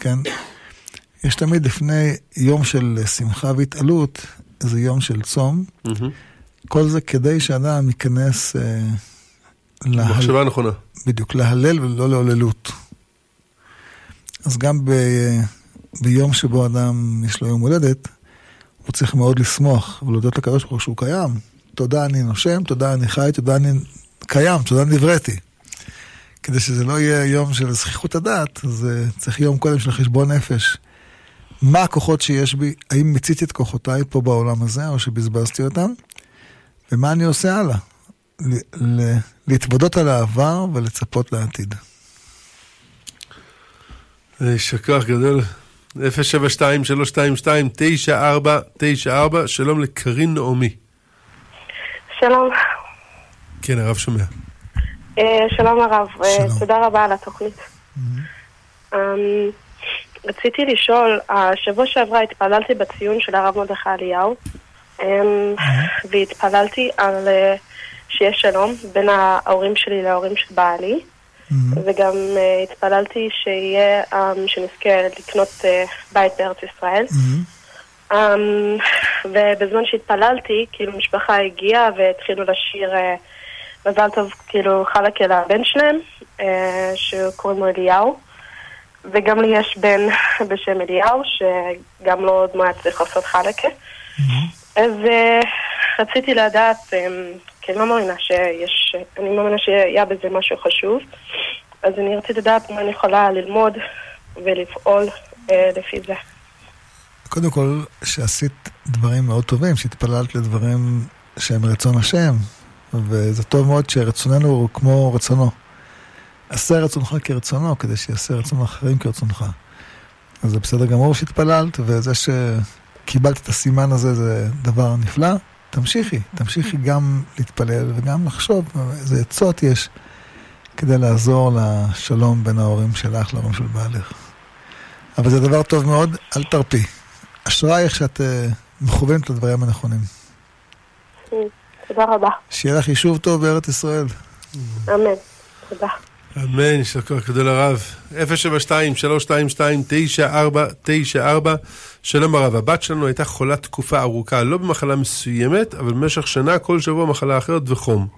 כן? יש תמיד לפני יום של שמחה והתעלות, איזה יום של צום. כל זה כדי שאדם ייכנס במחשבה הנכונה. בדיוק, להלל ולא להוללות. אז גם ביום שבו אדם יש לו יום הולדת, הוא צריך מאוד לשמוח ולהודות לקדוש ברוך הוא שהוא קיים. תודה אני נושם, תודה אני חי, תודה אני קיים, תודה אני נבראתי. כדי שזה לא יהיה יום של זכיחות הדעת, זה צריך יום קודם של חשבון נפש. מה הכוחות שיש בי? האם מציתי את כוחותיי פה בעולם הזה, או שבזבזתי אותם? ומה אני עושה הלאה? ל- ל- להתבודות על העבר ולצפות לעתיד. שכח גדול. אפס שבע שתיים שלוש שתיים שתיים תשע ארבע תשע ארבע. שלום לקרין נעמי. שלום. כן, הרב שומע. שלום הרב, תודה רבה על התוכנית. רציתי לשאול, השבוע שעברה התפללתי בציון של הרב מרדכי אליהו, והתפללתי על שיש שלום בין ההורים שלי להורים של בעלי, וגם התפללתי שיהיה, שנזכה לקנות בית בארץ ישראל. ובזמן שהתפללתי, כאילו משפחה הגיעה והתחילו לשיר מזל טוב, כאילו, חלק אל הבן שלהם, אה, שקוראים לו אליהו, וגם לי יש בן בשם אליהו, שגם לא עוד מעט צריך לעשות חלק. Mm-hmm. אז אה, רציתי לדעת, אה, כי אני לא מאמינה שיש, אני מאמינה שיהיה בזה משהו חשוב, אז אני רציתי לדעת מה אני יכולה ללמוד ולפעול אה, לפי זה. קודם כל, שעשית דברים מאוד טובים, שהתפללת לדברים שהם רצון השם, וזה טוב מאוד שרצוננו הוא כמו רצונו. עשה רצונך כרצונו, כדי שיעשה רצון אחרים כרצונך. אז זה בסדר גמור שהתפללת, וזה שקיבלת את הסימן הזה זה דבר נפלא. תמשיכי, תמשיכי גם להתפלל וגם לחשוב, איזה עצות יש כדי לעזור לשלום בין ההורים שלך להורים של בעלך. אבל זה דבר טוב מאוד, אל תרפי. אשרייך שאת מכוונת לדברים הנכונים. תודה רבה. שיהיה לך יישוב טוב בארץ ישראל. אמן, תודה. אמן, יישר כוח גדול הרב. אפס שבע שתיים שלוש שתיים שתיים תשע ארבע תשע ארבע. שלום הרב, הבת שלנו הייתה חולה תקופה ארוכה, לא במחלה מסוימת, אבל במשך שנה כל שבוע מחלה אחרת וחום.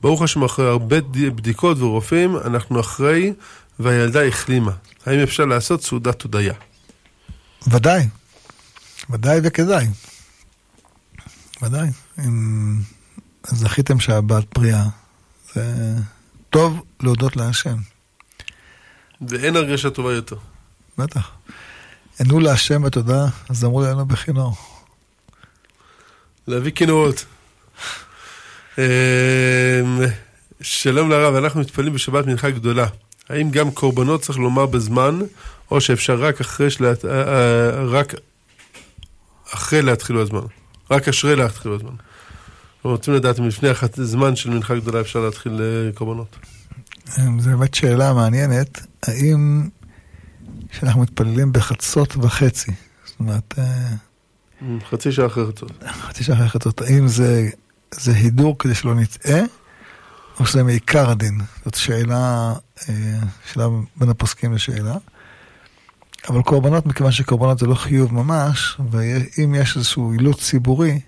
ברוך השם, אחרי הרבה בדיקות ורופאים, אנחנו אחרי, והילדה החלימה. האם אפשר לעשות סעודת תודיה? ודאי. ודאי וכדאי. ודאי. אם זכיתם שהבת פריאה, זה טוב להודות להשם. ואין הרגשה טובה יותר. בטח. ענו להשם בתודה, אז אמרו לנו בכינור. להביא כינורות. שלום לרב, אנחנו מתפללים בשבת מנחה גדולה. האם גם קורבנות צריך לומר בזמן, או שאפשר רק אחרי שלהת... רק אחרי להתחילו הזמן? רק אשרי להתחילו הזמן. רוצים לדעת אם לפני הזמן של מנחה גדולה אפשר להתחיל קורבנות? זו באמת שאלה מעניינת. האם שאנחנו מתפללים בחצות וחצי? זאת אומרת... חצי שעה אחרי חצות. חצי שעה אחרי חצות. האם זה... זה הידור כדי שלא נטעה, או שזה מעיקר הדין? זאת שאלה, שאלה בין הפוסקים לשאלה. אבל קורבנות, מכיוון שקורבנות זה לא חיוב ממש, ואם יש איזשהו עילות ציבורי,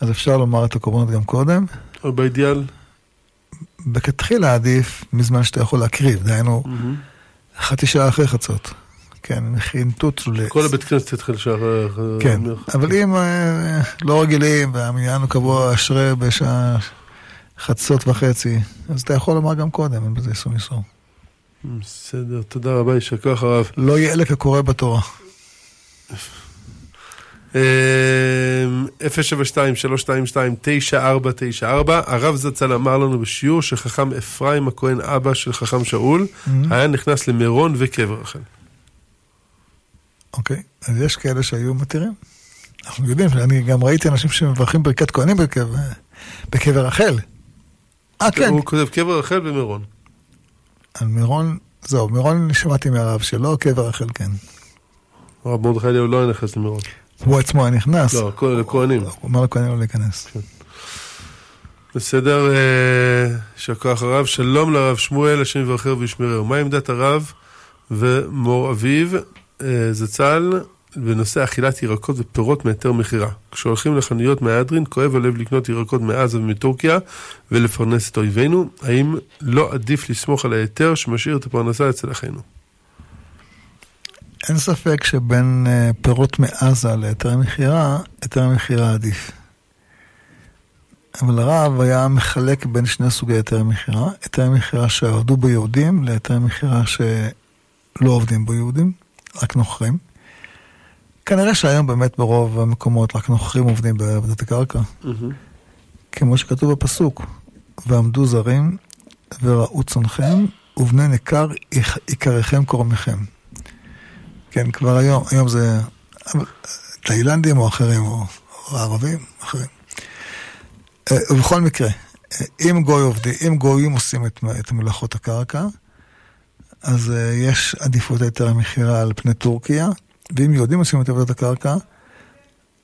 אז אפשר לומר את הקורבנות גם קודם. או באידיאל? בכתחילה עדיף, מזמן שאתה יכול להקריב, דהיינו, mm-hmm. חצי שעה אחרי חצות. כן, מכינתות ל... כל הבית כנסת התחיל שער... כן, אבל אם לא רגילים, והמניין הוא קבוע אשרה בשעה חצות וחצי, אז אתה יכול לומר גם קודם, אין בזה איסור איסור. בסדר, תודה רבה, יישר כוח הרב. לא יהיה אלה כקורא בתורה. אפס שבע שתיים שלוש שתיים שתיים תשע ארבע תשע ארבע, הרב זצ"ל אמר לנו בשיעור שחכם אפרים הכהן אבא של חכם שאול, היה נכנס למירון וקבר רחל. אוקיי, אז יש כאלה שהיו מתירים. אנחנו יודעים, אני גם ראיתי אנשים שמברכים ברכת כהנים בקבר רחל. אה, כן. הוא כותב קבר רחל במירון. על מירון, זהו, מירון שמעתי מהרב שלו, קבר רחל כן. הרב מרדכי אליהו לא היה נכנס למירון. הוא עצמו היה נכנס. לא, לכהנים. הוא אמר לכהנים לא להיכנס. בסדר, שכוח הרב, שלום לרב שמואל, השם יברכהו וישמרהו. מה עמדת הרב ומור אביו? זצ"ל בנושא אכילת ירקות ופירות מהיתר מחירה. כשהולכים לחנויות מהדרין, כואב הלב לקנות ירקות מעזה ומטורקיה ולפרנס את אויבינו. האם לא עדיף לסמוך על היתר שמשאיר את הפרנסה אצל אחינו? אין ספק שבין פירות מעזה ליתר מחירה, היתר מחירה עדיף. אבל הרב היה מחלק בין שני סוגי היתר מחירה. היתר מחירה שעבדו ביהודים ליתר מחירה שלא עובדים ביהודים. רק נוכרים. כנראה שהיום באמת ברוב המקומות רק נוכרים עובדים בעבודת הקרקע. Mm-hmm. כמו שכתוב בפסוק, ועמדו זרים וראו צונכם ובני נקר עיקריכם קורמיכם. כן, כבר היום, היום זה תאילנדים או אחרים או, או ערבים אחרים. ובכל מקרה, אם, גוי עובדי, אם גויים עושים את, את מלאכות הקרקע, אז יש עדיפות היתר המחירה על פני טורקיה, ואם יהודים עושים את עבודת הקרקע,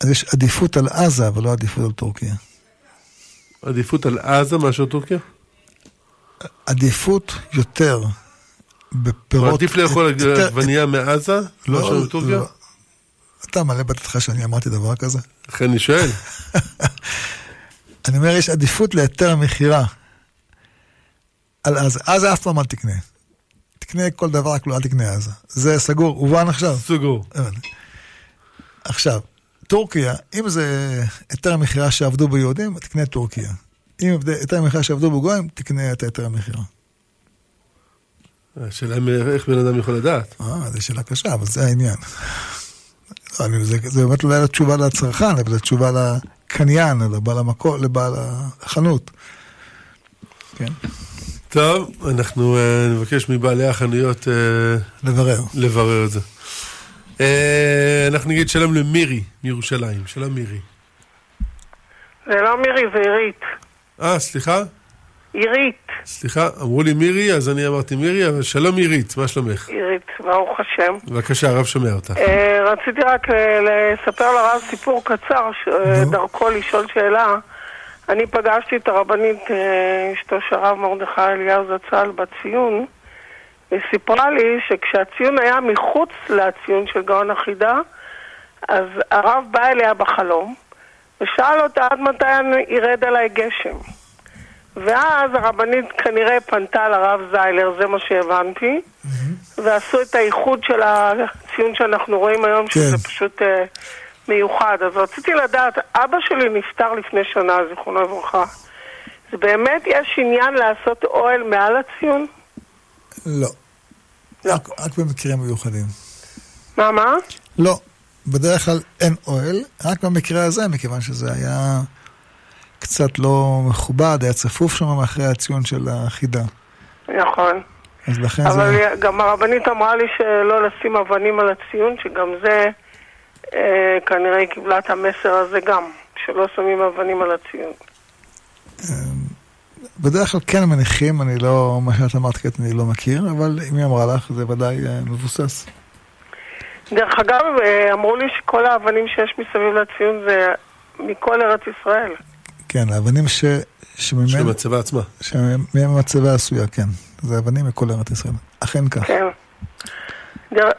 אז יש עדיפות על עזה, אבל לא עדיפות על טורקיה. עדיפות על עזה מאשר טורקיה? עדיפות יותר בפירות... עדיף לאכול עגבנייה מעזה מאשר טורקיה? אתה מלא בטתך שאני אמרתי דבר כזה? לכן אני שואל. אני אומר, יש עדיפות ליתר המחירה על עזה. עזה אף פעם אל תקנה. תקנה כל דבר, רק לא, אל תקנה עזה. זה סגור, הובן עכשיו. סגור. עכשיו, טורקיה, אם זה היתר המחירה שעבדו ביהודים, תקנה טורקיה. אם היתר המחירה שעבדו בגויים, תקנה את היתר המחירה. השאלה איך בן אדם יכול לדעת? אה, זו שאלה קשה, אבל זה העניין. זה באמת אולי לתשובה לצרכן, אבל זו תשובה לקניין, לבעל החנות. כן. טוב, אנחנו uh, נבקש מבעלי החנויות uh, לברר. לברר את זה. Uh, אנחנו נגיד שלום למירי מירושלים. שלום מירי. זה לא מירי, זה עירית. אה, סליחה? עירית. סליחה, אמרו לי מירי, אז אני אמרתי מירי, אבל שלום עירית, מה שלומך? עירית, ברוך השם. בבקשה, הרב שומע אותך. Uh, רציתי רק לספר לרב סיפור קצר, ש... no. דרכו לשאול שאלה. אני פגשתי את הרבנית אשתו של הרב מרדכי אליהו זצ"ל בציון, וסיפרה לי שכשהציון היה מחוץ לציון של גאון החידה, אז הרב בא אליה בחלום, ושאל אותה עד מתי ירד עליי גשם. ואז הרבנית כנראה פנתה לרב זיילר, זה מה שהבנתי, mm-hmm. ועשו את האיחוד של הציון שאנחנו רואים היום, כן. שזה פשוט... מיוחד. אז רציתי לדעת, אבא שלי נפטר לפני שנה, זיכרונו לברכה. זה באמת יש עניין לעשות אוהל מעל הציון? לא. לא. רק, רק במקרים מיוחדים. מה, מה? לא. בדרך כלל אין אוהל, רק במקרה הזה, מכיוון שזה היה קצת לא מכובד, היה צפוף שם מאחרי הציון של החידה. נכון. אז לכן אבל זה... גם הרבנית אמרה לי שלא לשים אבנים על הציון, שגם זה... כנראה היא קיבלה את המסר הזה גם, שלא שמים אבנים על הציון. בדרך כלל כן מניחים, אני לא, מה שאת אמרת כעת אני לא מכיר, אבל אם היא אמרה לך, זה ודאי מבוסס. דרך אגב, אמרו לי שכל האבנים שיש מסביב לציון זה מכל ארץ ישראל. כן, האבנים שבמצבה עצמה. שבמצבה עשויה, כן. זה אבנים מכל ארץ ישראל. אכן כך. כן.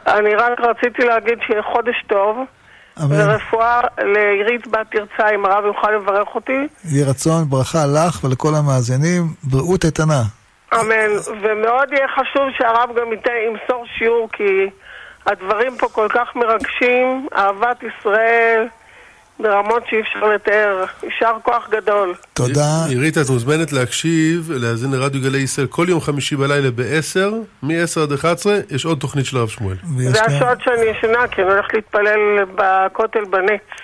אני רק רציתי להגיד שחודש טוב, ורפואה לעירית בת תרצה, אם הרב יוכל לברך אותי. יהי רצון, ברכה לך ולכל המאזינים, בריאות איתנה. אמן, ומאוד יהיה חשוב שהרב גם ימסור שיעור, כי הדברים פה כל כך מרגשים, אהבת ישראל, ברמות שאי אפשר לתאר, יישר כוח גדול. תודה. עירית, את מוזמנת להקשיב, להאזין לרדיו גלי ישראל כל יום חמישי בלילה ב-עשר, מ-עשר עד אחת עשרה, יש עוד תוכנית של הרב שמואל. זה השעות שאני ישנה, כי אני הולכת להתפלל בכותל בנץ.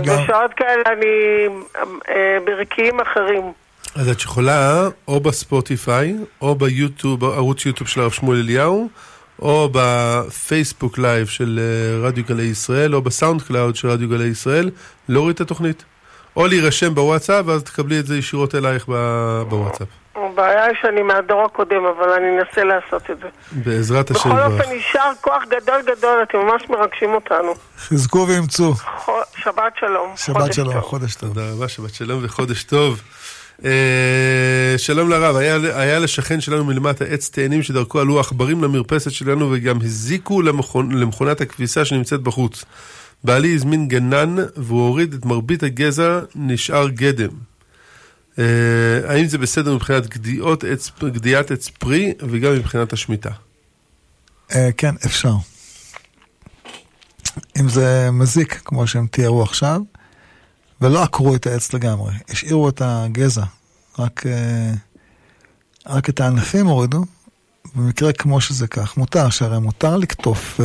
בשעות כאלה אני ברקיעים אחרים. אז את יכולה, או בספוטיפיי, או ביוטיוב, בערוץ יוטיוב של הרב שמואל אליהו, או בפייסבוק לייב של רדיו גלי ישראל, או בסאונד קלאוד של רדיו גלי ישראל, להוריד את התוכנית. או להירשם בוואטסאפ, ואז תקבלי את זה ישירות אלייך בוואטסאפ. הבעיה היא שאני מהדור הקודם, אבל אני אנסה לעשות את זה. בעזרת השם. בכל אופן, נשאר כוח גדול גדול, אתם ממש מרגשים אותנו. חזקו ואמצו. שבת שלום. שבת שלום, חודש טוב. תודה רבה, שבת שלום וחודש טוב. שלום לרב, היה לשכן שלנו מלמטה עץ תאנים שדרכו עלו עכברים למרפסת שלנו וגם הזיקו למכונת הכביסה שנמצאת בחוץ. בעלי הזמין גנן והוא הוריד את מרבית הגזע, נשאר גדם. האם זה בסדר מבחינת גדיעת עץ פרי וגם מבחינת השמיטה? כן, אפשר. אם זה מזיק כמו שהם תיארו עכשיו, ולא עקרו את העץ לגמרי, השאירו את הגזע, רק, רק את הענפים הורידו, במקרה כמו שזה כך, מותר, שהרי מותר לקטוף,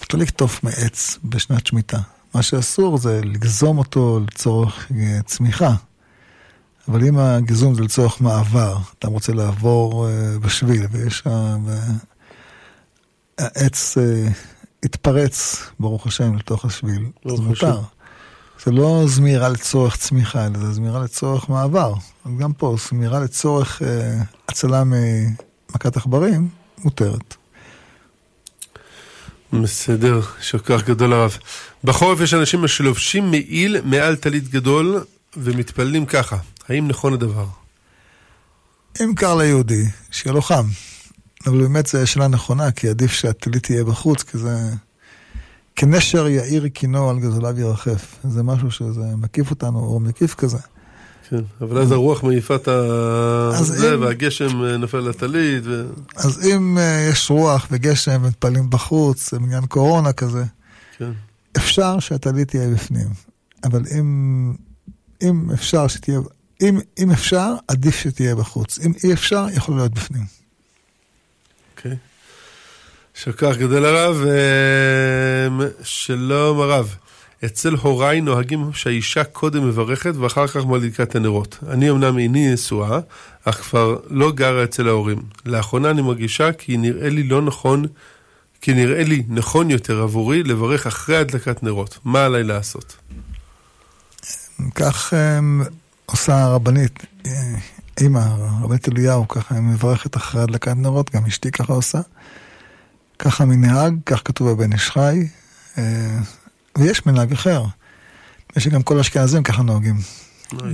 מותר לקטוף מעץ בשנת שמיטה. מה שאסור זה לגזום אותו לצורך צמיחה, אבל אם הגזום זה לצורך מעבר, אתה רוצה לעבור בשביל, ויש העץ התפרץ, ברוך השם, לתוך השביל, זה מותר. זה לא זמירה לצורך צמיחה, אלא זה זמירה לצורך מעבר. גם פה, זמירה לצורך אה, הצלה ממכת עכברים, מותרת. בסדר, שוקח גדול הרב. בחורף יש אנשים משלובשים מעיל מעל תלית גדול, ומתפללים ככה. האם נכון הדבר? אם קר ליהודי, שיהיה לו חם. אבל באמת זו שאלה נכונה, כי עדיף שהתלית תהיה בחוץ, כי זה... כנשר יאיר כינו על גדוליו ירחף. זה משהו שזה מקיף אותנו, או מקיף כזה. כן, אבל אז הרוח מעיפת הזה, והגשם נופל לטלית. אז אם יש רוח וגשם ומתפעלים בחוץ, מניין קורונה כזה, אפשר שהטלית תהיה בפנים. אבל אם אפשר שתהיה, אם אפשר, עדיף שתהיה בחוץ. אם אי אפשר, יכול להיות בפנים. אוקיי. שכח גדול הרב, שלום הרב, אצל הוריי נוהגים שהאישה קודם מברכת ואחר כך מדליקה את הנרות. אני אמנם איני נשואה, אך כבר לא גרה אצל ההורים. לאחרונה אני מרגישה כי נראה לי לא נכון, כי נראה לי נכון יותר עבורי לברך אחרי הדלקת נרות. מה עליי לעשות? כך עושה הרבנית, אמא, הרבנית אליהו, ככה היא מברכת אחרי הדלקת נרות, גם אשתי ככה עושה. ככה מנהג, כך כתוב בבן איש חי, ויש מנהג אחר. יש גם כל אשכנזים ככה נוהגים.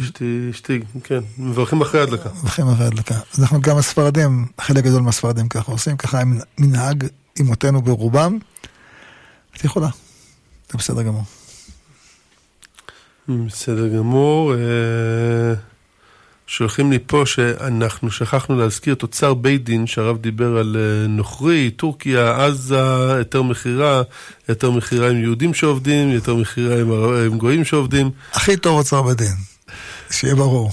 אשתי, אשתי, כן, מברכים אחרי הדלקה. מברכים אחרי הדלקה. אז אנחנו גם הספרדים, חלק גדול מהספרדים ככה עושים, ככה מנהג אימותינו ברובם. את יכולה. זה בסדר גמור. בסדר גמור. שולחים לי פה שאנחנו שכחנו להזכיר תוצר בית דין שהרב דיבר על נוכרי, טורקיה, עזה, יותר מחירה, יותר מחירה עם יהודים שעובדים, יותר מחירה עם, עם גויים שעובדים. הכי טוב תוצר בית דין, שיהיה ברור.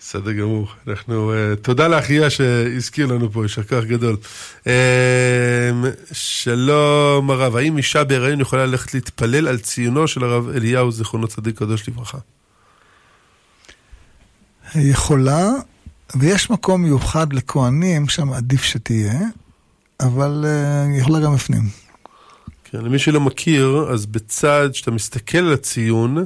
בסדר גמור. אנחנו, תודה לאחיה שהזכיר לנו פה, שכח גדול. שלום הרב, האם אישה בהיריון יכולה ללכת להתפלל על ציונו של הרב אליהו זכרונו צדיק קדוש לברכה? יכולה, ויש מקום מיוחד לכהנים, שם עדיף שתהיה, אבל uh, יכולה גם בפנים. כן, למי שלא מכיר, אז בצד, כשאתה מסתכל על הציון,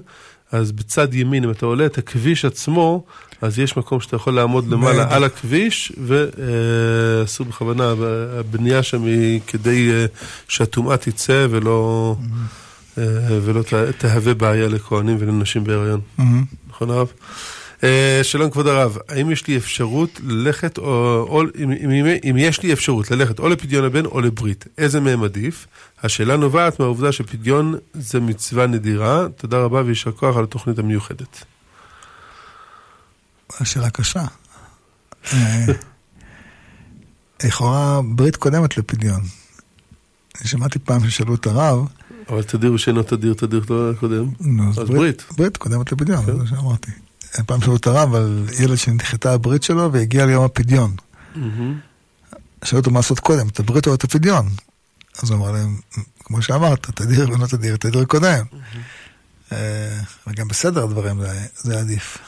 אז בצד ימין, אם אתה עולה את הכביש עצמו, אז יש מקום שאתה יכול לעמוד למעלה על הכביש, ועשו uh, בכוונה, הבנייה שם היא כדי uh, שהתומעה תצא, ולא, uh, ולא תה, תהווה בעיה לכהנים ולנשים בהיריון. נכון הרב? שלום כבוד הרב, האם יש לי אפשרות ללכת, או אם יש לי אפשרות ללכת או לפדיון הבן או לברית, איזה מהם עדיף? השאלה נובעת מהעובדה שפדיון זה מצווה נדירה. תודה רבה וישר כוח על התוכנית המיוחדת. השאלה קשה. לכאורה ברית קודמת לפדיון. שמעתי פעם ששאלו את הרב, אבל תדיר שאינו תדיר, תדיר קודם, אז ברית. ברית קודמת לפדיון, זה שאמרתי. פעם שאלו את הרב על ילד שנדחתה הברית שלו והגיע ליום הפדיון. שאלו אותו מה לעשות קודם, את הברית או את הפדיון? אז הוא אמר להם, כמו שאמרת, תדיר ולא תדיר, תדיר קודם. וגם בסדר הדברים, זה עדיף.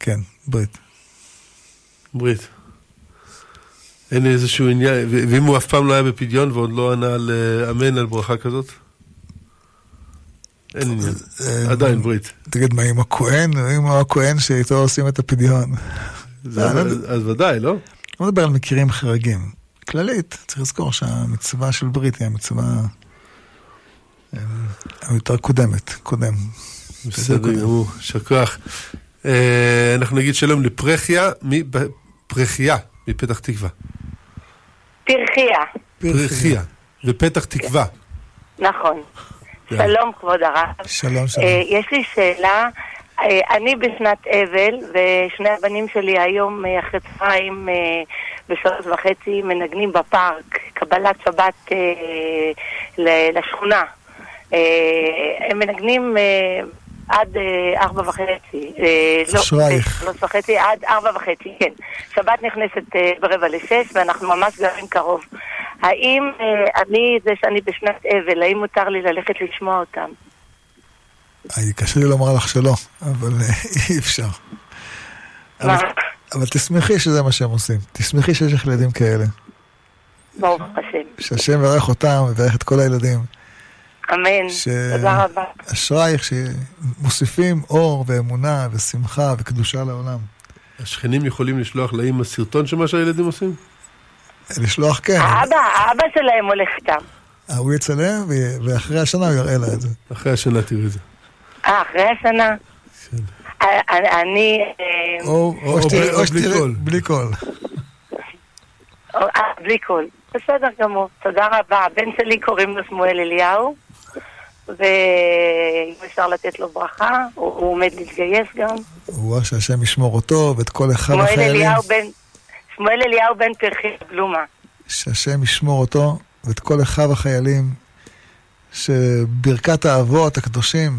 כן, ברית. ברית. אין לי איזשהו עניין, ואם הוא אף פעם לא היה בפדיון ועוד לא ענה לאמן על ברכה כזאת? אין עניין, עדיין ברית. תגיד מה, עם הכהן? עם הכהן שאיתו עושים את הפדיון. אז ודאי, לא? לא מדבר על מקרים חרגים. כללית, צריך לזכור שהמצווה של ברית היא המצווה היותר קודמת, קודם. בסדר, הוא שכח. אנחנו נגיד שלום לפרחיה, פרחיה, מפתח תקווה. פרחיה. פרחיה, ופתח תקווה. נכון. שלום כבוד הרב. שלום, שלום. יש לי שאלה, אני בשנת אבל ושני הבנים שלי היום אחרי צהריים בשעות וחצי מנגנים בפארק קבלת שבת לשכונה. הם מנגנים עד ארבע וחצי. אשרייך. לא, שלוש וחצי, עד ארבע וחצי, כן. שבת נכנסת ברבע לשש ואנחנו ממש גרים קרוב. האם אני, זה שאני בשנת אבל, האם מותר לי ללכת לשמוע אותם? קשה לי לומר לך שלא, אבל אי אפשר. אבל תשמחי שזה מה שהם עושים. תשמחי שיש לך ילדים כאלה. ברוך השם. שהשם יברך אותם, יברך את כל הילדים. אמן, תודה רבה. אשרייך שמוסיפים אור ואמונה ושמחה וקדושה לעולם. השכנים יכולים לשלוח להם סרטון של מה שהילדים עושים? לשלוח כן. האבא, האבא שלהם הולך איתם. הוא יצלם, ואחרי השנה הוא יראה לה את זה. אחרי השנה תראי את זה. אה, אחרי השנה? כן. אני... או שתראי, בלי קול. בלי קול. בסדר גמור, תודה רבה. הבן שלי קוראים לו שמואל אליהו, ואם אפשר לתת לו ברכה, הוא עומד להתגייס גם. הוא שהשם ישמור אותו ואת כל אחד החיילים. שמואל אליהו בן... שמואל אליהו בן פרחי בלומה. שהשם ישמור אותו ואת כל אחיו החיילים, שברכת האבות הקדושים,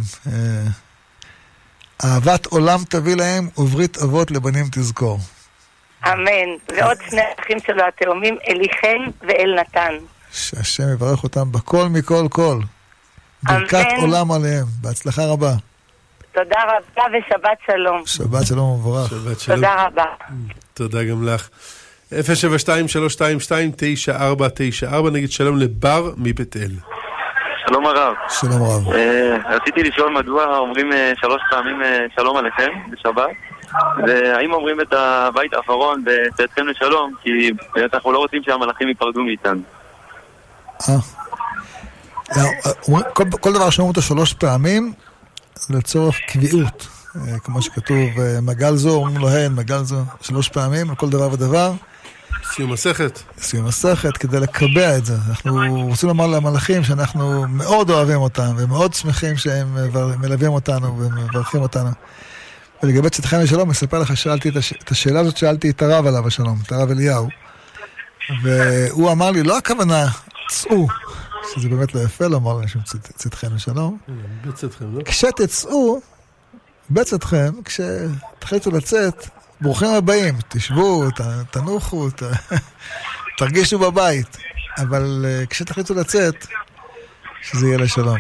אהבת עולם תביא להם וברית אבות לבנים תזכור. אמן. ועוד שני אחים שלו התאומים, אליכן ואל נתן. שהשם יברך אותם בכל מכל כל. ברכת עולם עליהם, בהצלחה רבה. תודה רבה ושבת שלום. שבת שלום ומבורך. תודה רבה. תודה גם לך. אפס שבע שתיים שלוש שתיים שתיים תשע ארבע תשע ארבע, נגיד שלום לבר מבית אל. שלום הרב. שלום הרב. רציתי לשאול מדוע אומרים שלוש פעמים שלום עליכם בשבת, והאם אומרים את הבית האחרון בצאתכם לשלום, כי אנחנו לא רוצים שהמלאכים ייפרדו מאיתנו. כל דבר שאומרים אותו שלוש פעמים לצורך קביעות, כמו שכתוב מגל זו, אומרים לו הן מגל זו שלוש פעמים על כל דבר ודבר, סיום מסכת, סיום מסכת, כדי לקבע את זה. אנחנו רוצים לומר למלאכים שאנחנו מאוד אוהבים אותם ומאוד שמחים שהם מלווים אותנו ומברכים אותנו. ולגבי צאתכם לשלום, מספר לך, שאלתי את השאלה הזאת, שאלתי את הרב עליו השלום, את הרב אליהו, והוא אמר לי, לא הכוונה צאו, שזה באמת לא יפה לומר לאנשים צאתכם לשלום, כשתצאו בצאתכם, כשתחליטו לצאת, ברוכים הבאים, תשבו, תנוחו, תרגישו בבית, אבל כשתחליטו לצאת, שזה יהיה לשלום.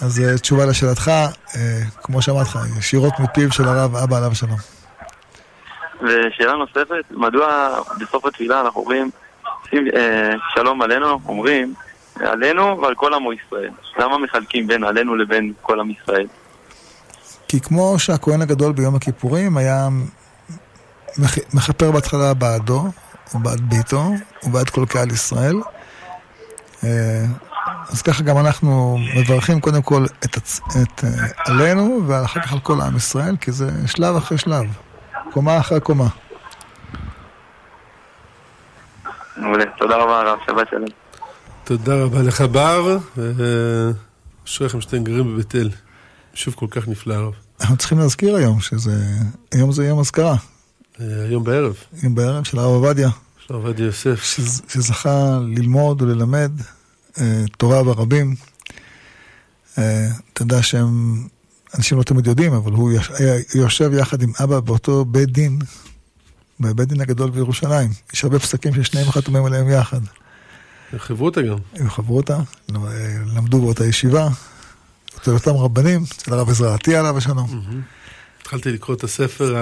אז תשובה לשאלתך, כמו שאמרתך, ישירות מפיו של הרב אבא עליו שלום. ושאלה נוספת, מדוע בסוף התפילה אנחנו אומרים שלום עלינו, אומרים עלינו ועל כל עם ישראל? למה מחלקים בין עלינו לבין כל עם ישראל? כי כמו שהכהן הגדול ביום הכיפורים היה מחפר בהתחלה בעדו ובעד ביתו ובעד כל קהל ישראל, אז ככה גם אנחנו מברכים קודם כל את, הצ... את עלינו ואחר כך על כל עם ישראל, כי זה שלב אחרי שלב, קומה אחרי קומה. תודה רבה הרב, שבת שלום. תודה רבה לך בר, אשריכם שאתם גרים בבית אל, שוב כל כך נפלא הרב. אנחנו צריכים להזכיר היום שזה, היום זה יום הזכרה, היום בערב, יום בערב של הרב עובדיה, של הרב עובדיה יוסף, שזכה ללמוד וללמד תורה ברבים. אתה יודע שהם אנשים לא תמיד יודעים, אבל הוא יושב יחד עם אבא באותו בית דין, בבית דין הגדול בירושלים. יש הרבה פסקים ששניהם חתומים עליהם יחד. הם חברו אותה גם. הם חברו אותה, למדו באותה ישיבה, אצל אותם רבנים, אצל הרב עזרעתי עליו השלום. התחלתי לקרוא את הספר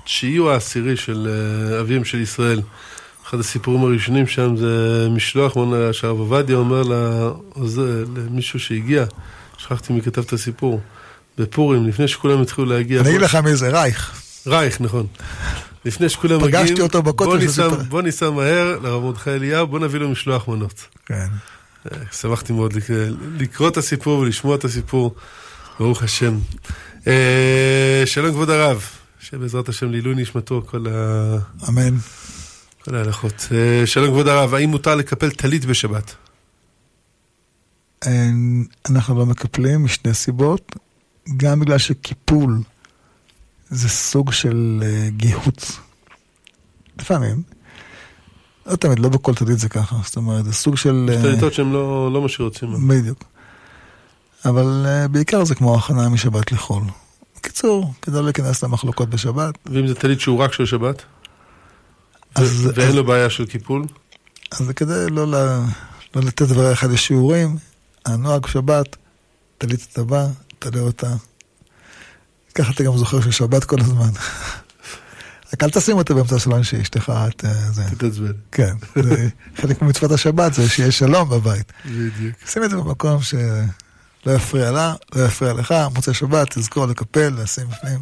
התשיעי או העשירי של אביהם של ישראל. אחד הסיפורים הראשונים שם זה משלוח, שהרב עובדיה אומר למישהו שהגיע, שכחתי מי כתב את הסיפור, בפורים, לפני שכולם התחילו להגיע. אני אגיד לך מי זה, רייך. רייך, נכון. לפני שכולם מגיעים, פגשתי אותו בכותל. בוא ניסע מהר לרב מרדכי אליהו, בוא נביא לו משלוח מנות. כן. שמחתי מאוד לקרוא את הסיפור ולשמוע את הסיפור, ברוך השם. שלום כבוד הרב, שבעזרת השם לעילוי נשמתו כל ה... אמן. כל ההלכות. שלום כבוד הרב, האם מותר לקפל טלית בשבת? אנחנו לא מקפלים משני סיבות, גם בגלל שקיפול זה סוג של גיהוץ. לפעמים. לא תמיד, לא בכל טלית זה ככה. זאת אומרת, זה סוג של... יש טליתות שהם לא מה שרוצים. בדיוק. אבל בעיקר זה כמו הכנה משבת לחול. בקיצור, כדאי להיכנס למחלוקות בשבת. ואם זה טלית שהוא רק של שבת? ואין לו בעיה של קיפול? אז זה כדי לא לתת דבר אחד לשיעורים, הנוהג שבת, תלית את הבא, תלה אותה. ככה אתה גם זוכר של שבת כל הזמן. רק אל תשים אותה באמצע שלום שאשתך את זה. תתעצבן. כן, חלק ממצוות השבת זה שיהיה שלום בבית. בדיוק. שים את זה במקום שלא יפריע לה, לא יפריע לך, מוצא שבת, תזכור לקפל, לשים בפנים.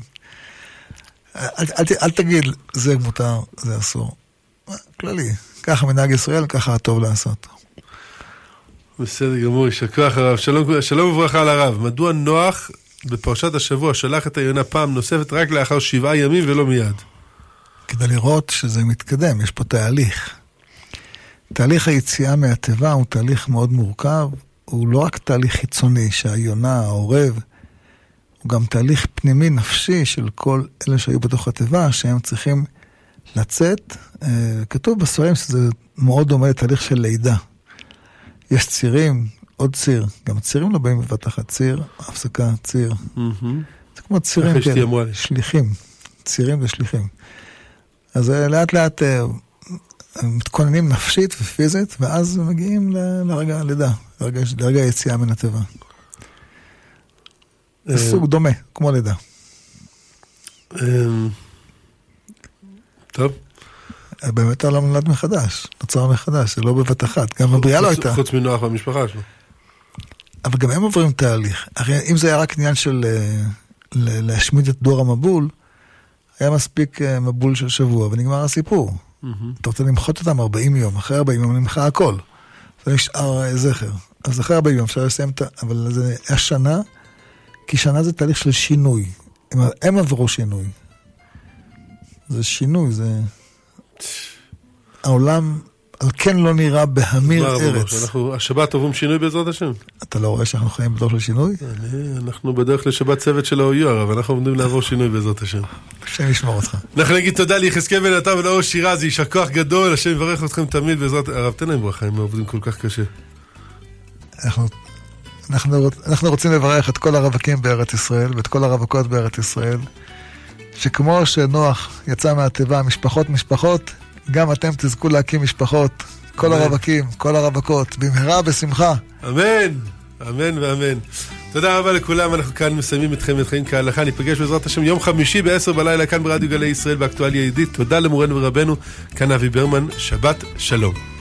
אל תגיד, זה מותר, זה אסור. כללי, ככה מנהג ישראל, ככה הטוב לעשות. בסדר גמור, יישר כוח הרב. שלום וברכה על הרב. מדוע נוח בפרשת השבוע שלח את היונה פעם נוספת רק לאחר שבעה ימים ולא מיד? כדי לראות שזה מתקדם, יש פה תהליך. תהליך היציאה מהטבע הוא תהליך מאוד מורכב, הוא לא רק תהליך חיצוני שהיונה, העורב, הוא גם תהליך פנימי נפשי של כל אלה שהיו בתוך הטבע, שהם צריכים לצאת. כתוב בספרים שזה מאוד דומה לתהליך של לידה. יש צירים, עוד ציר. גם צירים לא באים בבת אחת, ציר, הפסקה, ציר. זה כמו צירים כאלה, שליחים. צירים ושליחים. אז לאט לאט מתכוננים נפשית ופיזית, ואז מגיעים לרגע הלידה, לרגע, לרגע היציאה מן הטבע. זה סוג דומה, כמו לידה. טוב. באמת העולם נולד מחדש, נוצר מחדש, זה לא בבת אחת, גם הבריאה לא הייתה. חוץ מנוח במשפחה שלו. אבל גם הם עוברים תהליך. הרי אם זה היה רק עניין של להשמיד את דור המבול, היה מספיק מבול של שבוע, ונגמר הסיפור. אתה רוצה למחות אותם ארבעים יום, אחרי ארבעים יום נמחה הכל. זה נשאר זכר. אז אחרי ארבעים יום אפשר לסיים את... אבל זה היה שנה, כי שנה זה תהליך של שינוי. הם עברו שינוי. זה שינוי, זה... העולם על כן לא נראה בהמיר ארץ. השבת עוברים שינוי בעזרת השם. אתה לא רואה שאנחנו חיים בדרך לשינוי? אנחנו בדרך לשבת צוות של ה-או יו אר, אבל אנחנו עומדים לעבור שינוי בעזרת השם. השם ישמור אותך. אנחנו נגיד תודה ליחזקאל בן עטר ולאור שירזי, יישר כוח גדול, השם יברך אתכם תמיד בעזרת... הרב, תן להם ברכה, הם עובדים כל כך קשה. אנחנו... אנחנו רוצים לברך את כל הרווקים בארץ ישראל ואת כל הרווקות בארץ ישראל, שכמו שנוח יצא מהטבע משפחות משפחות, גם אתם תזכו להקים משפחות, כל הרווקים, כל הרווקות, במהרה בשמחה. אמן, אמן ואמן. תודה רבה לכולם, אנחנו כאן מסיימים אתכם את חיים כהלכה, ניפגש בעזרת השם יום חמישי בעשר בלילה כאן ברדיו גלי ישראל באקטואליה יהודית. תודה למורנו ורבנו, כאן אבי ברמן, שבת שלום.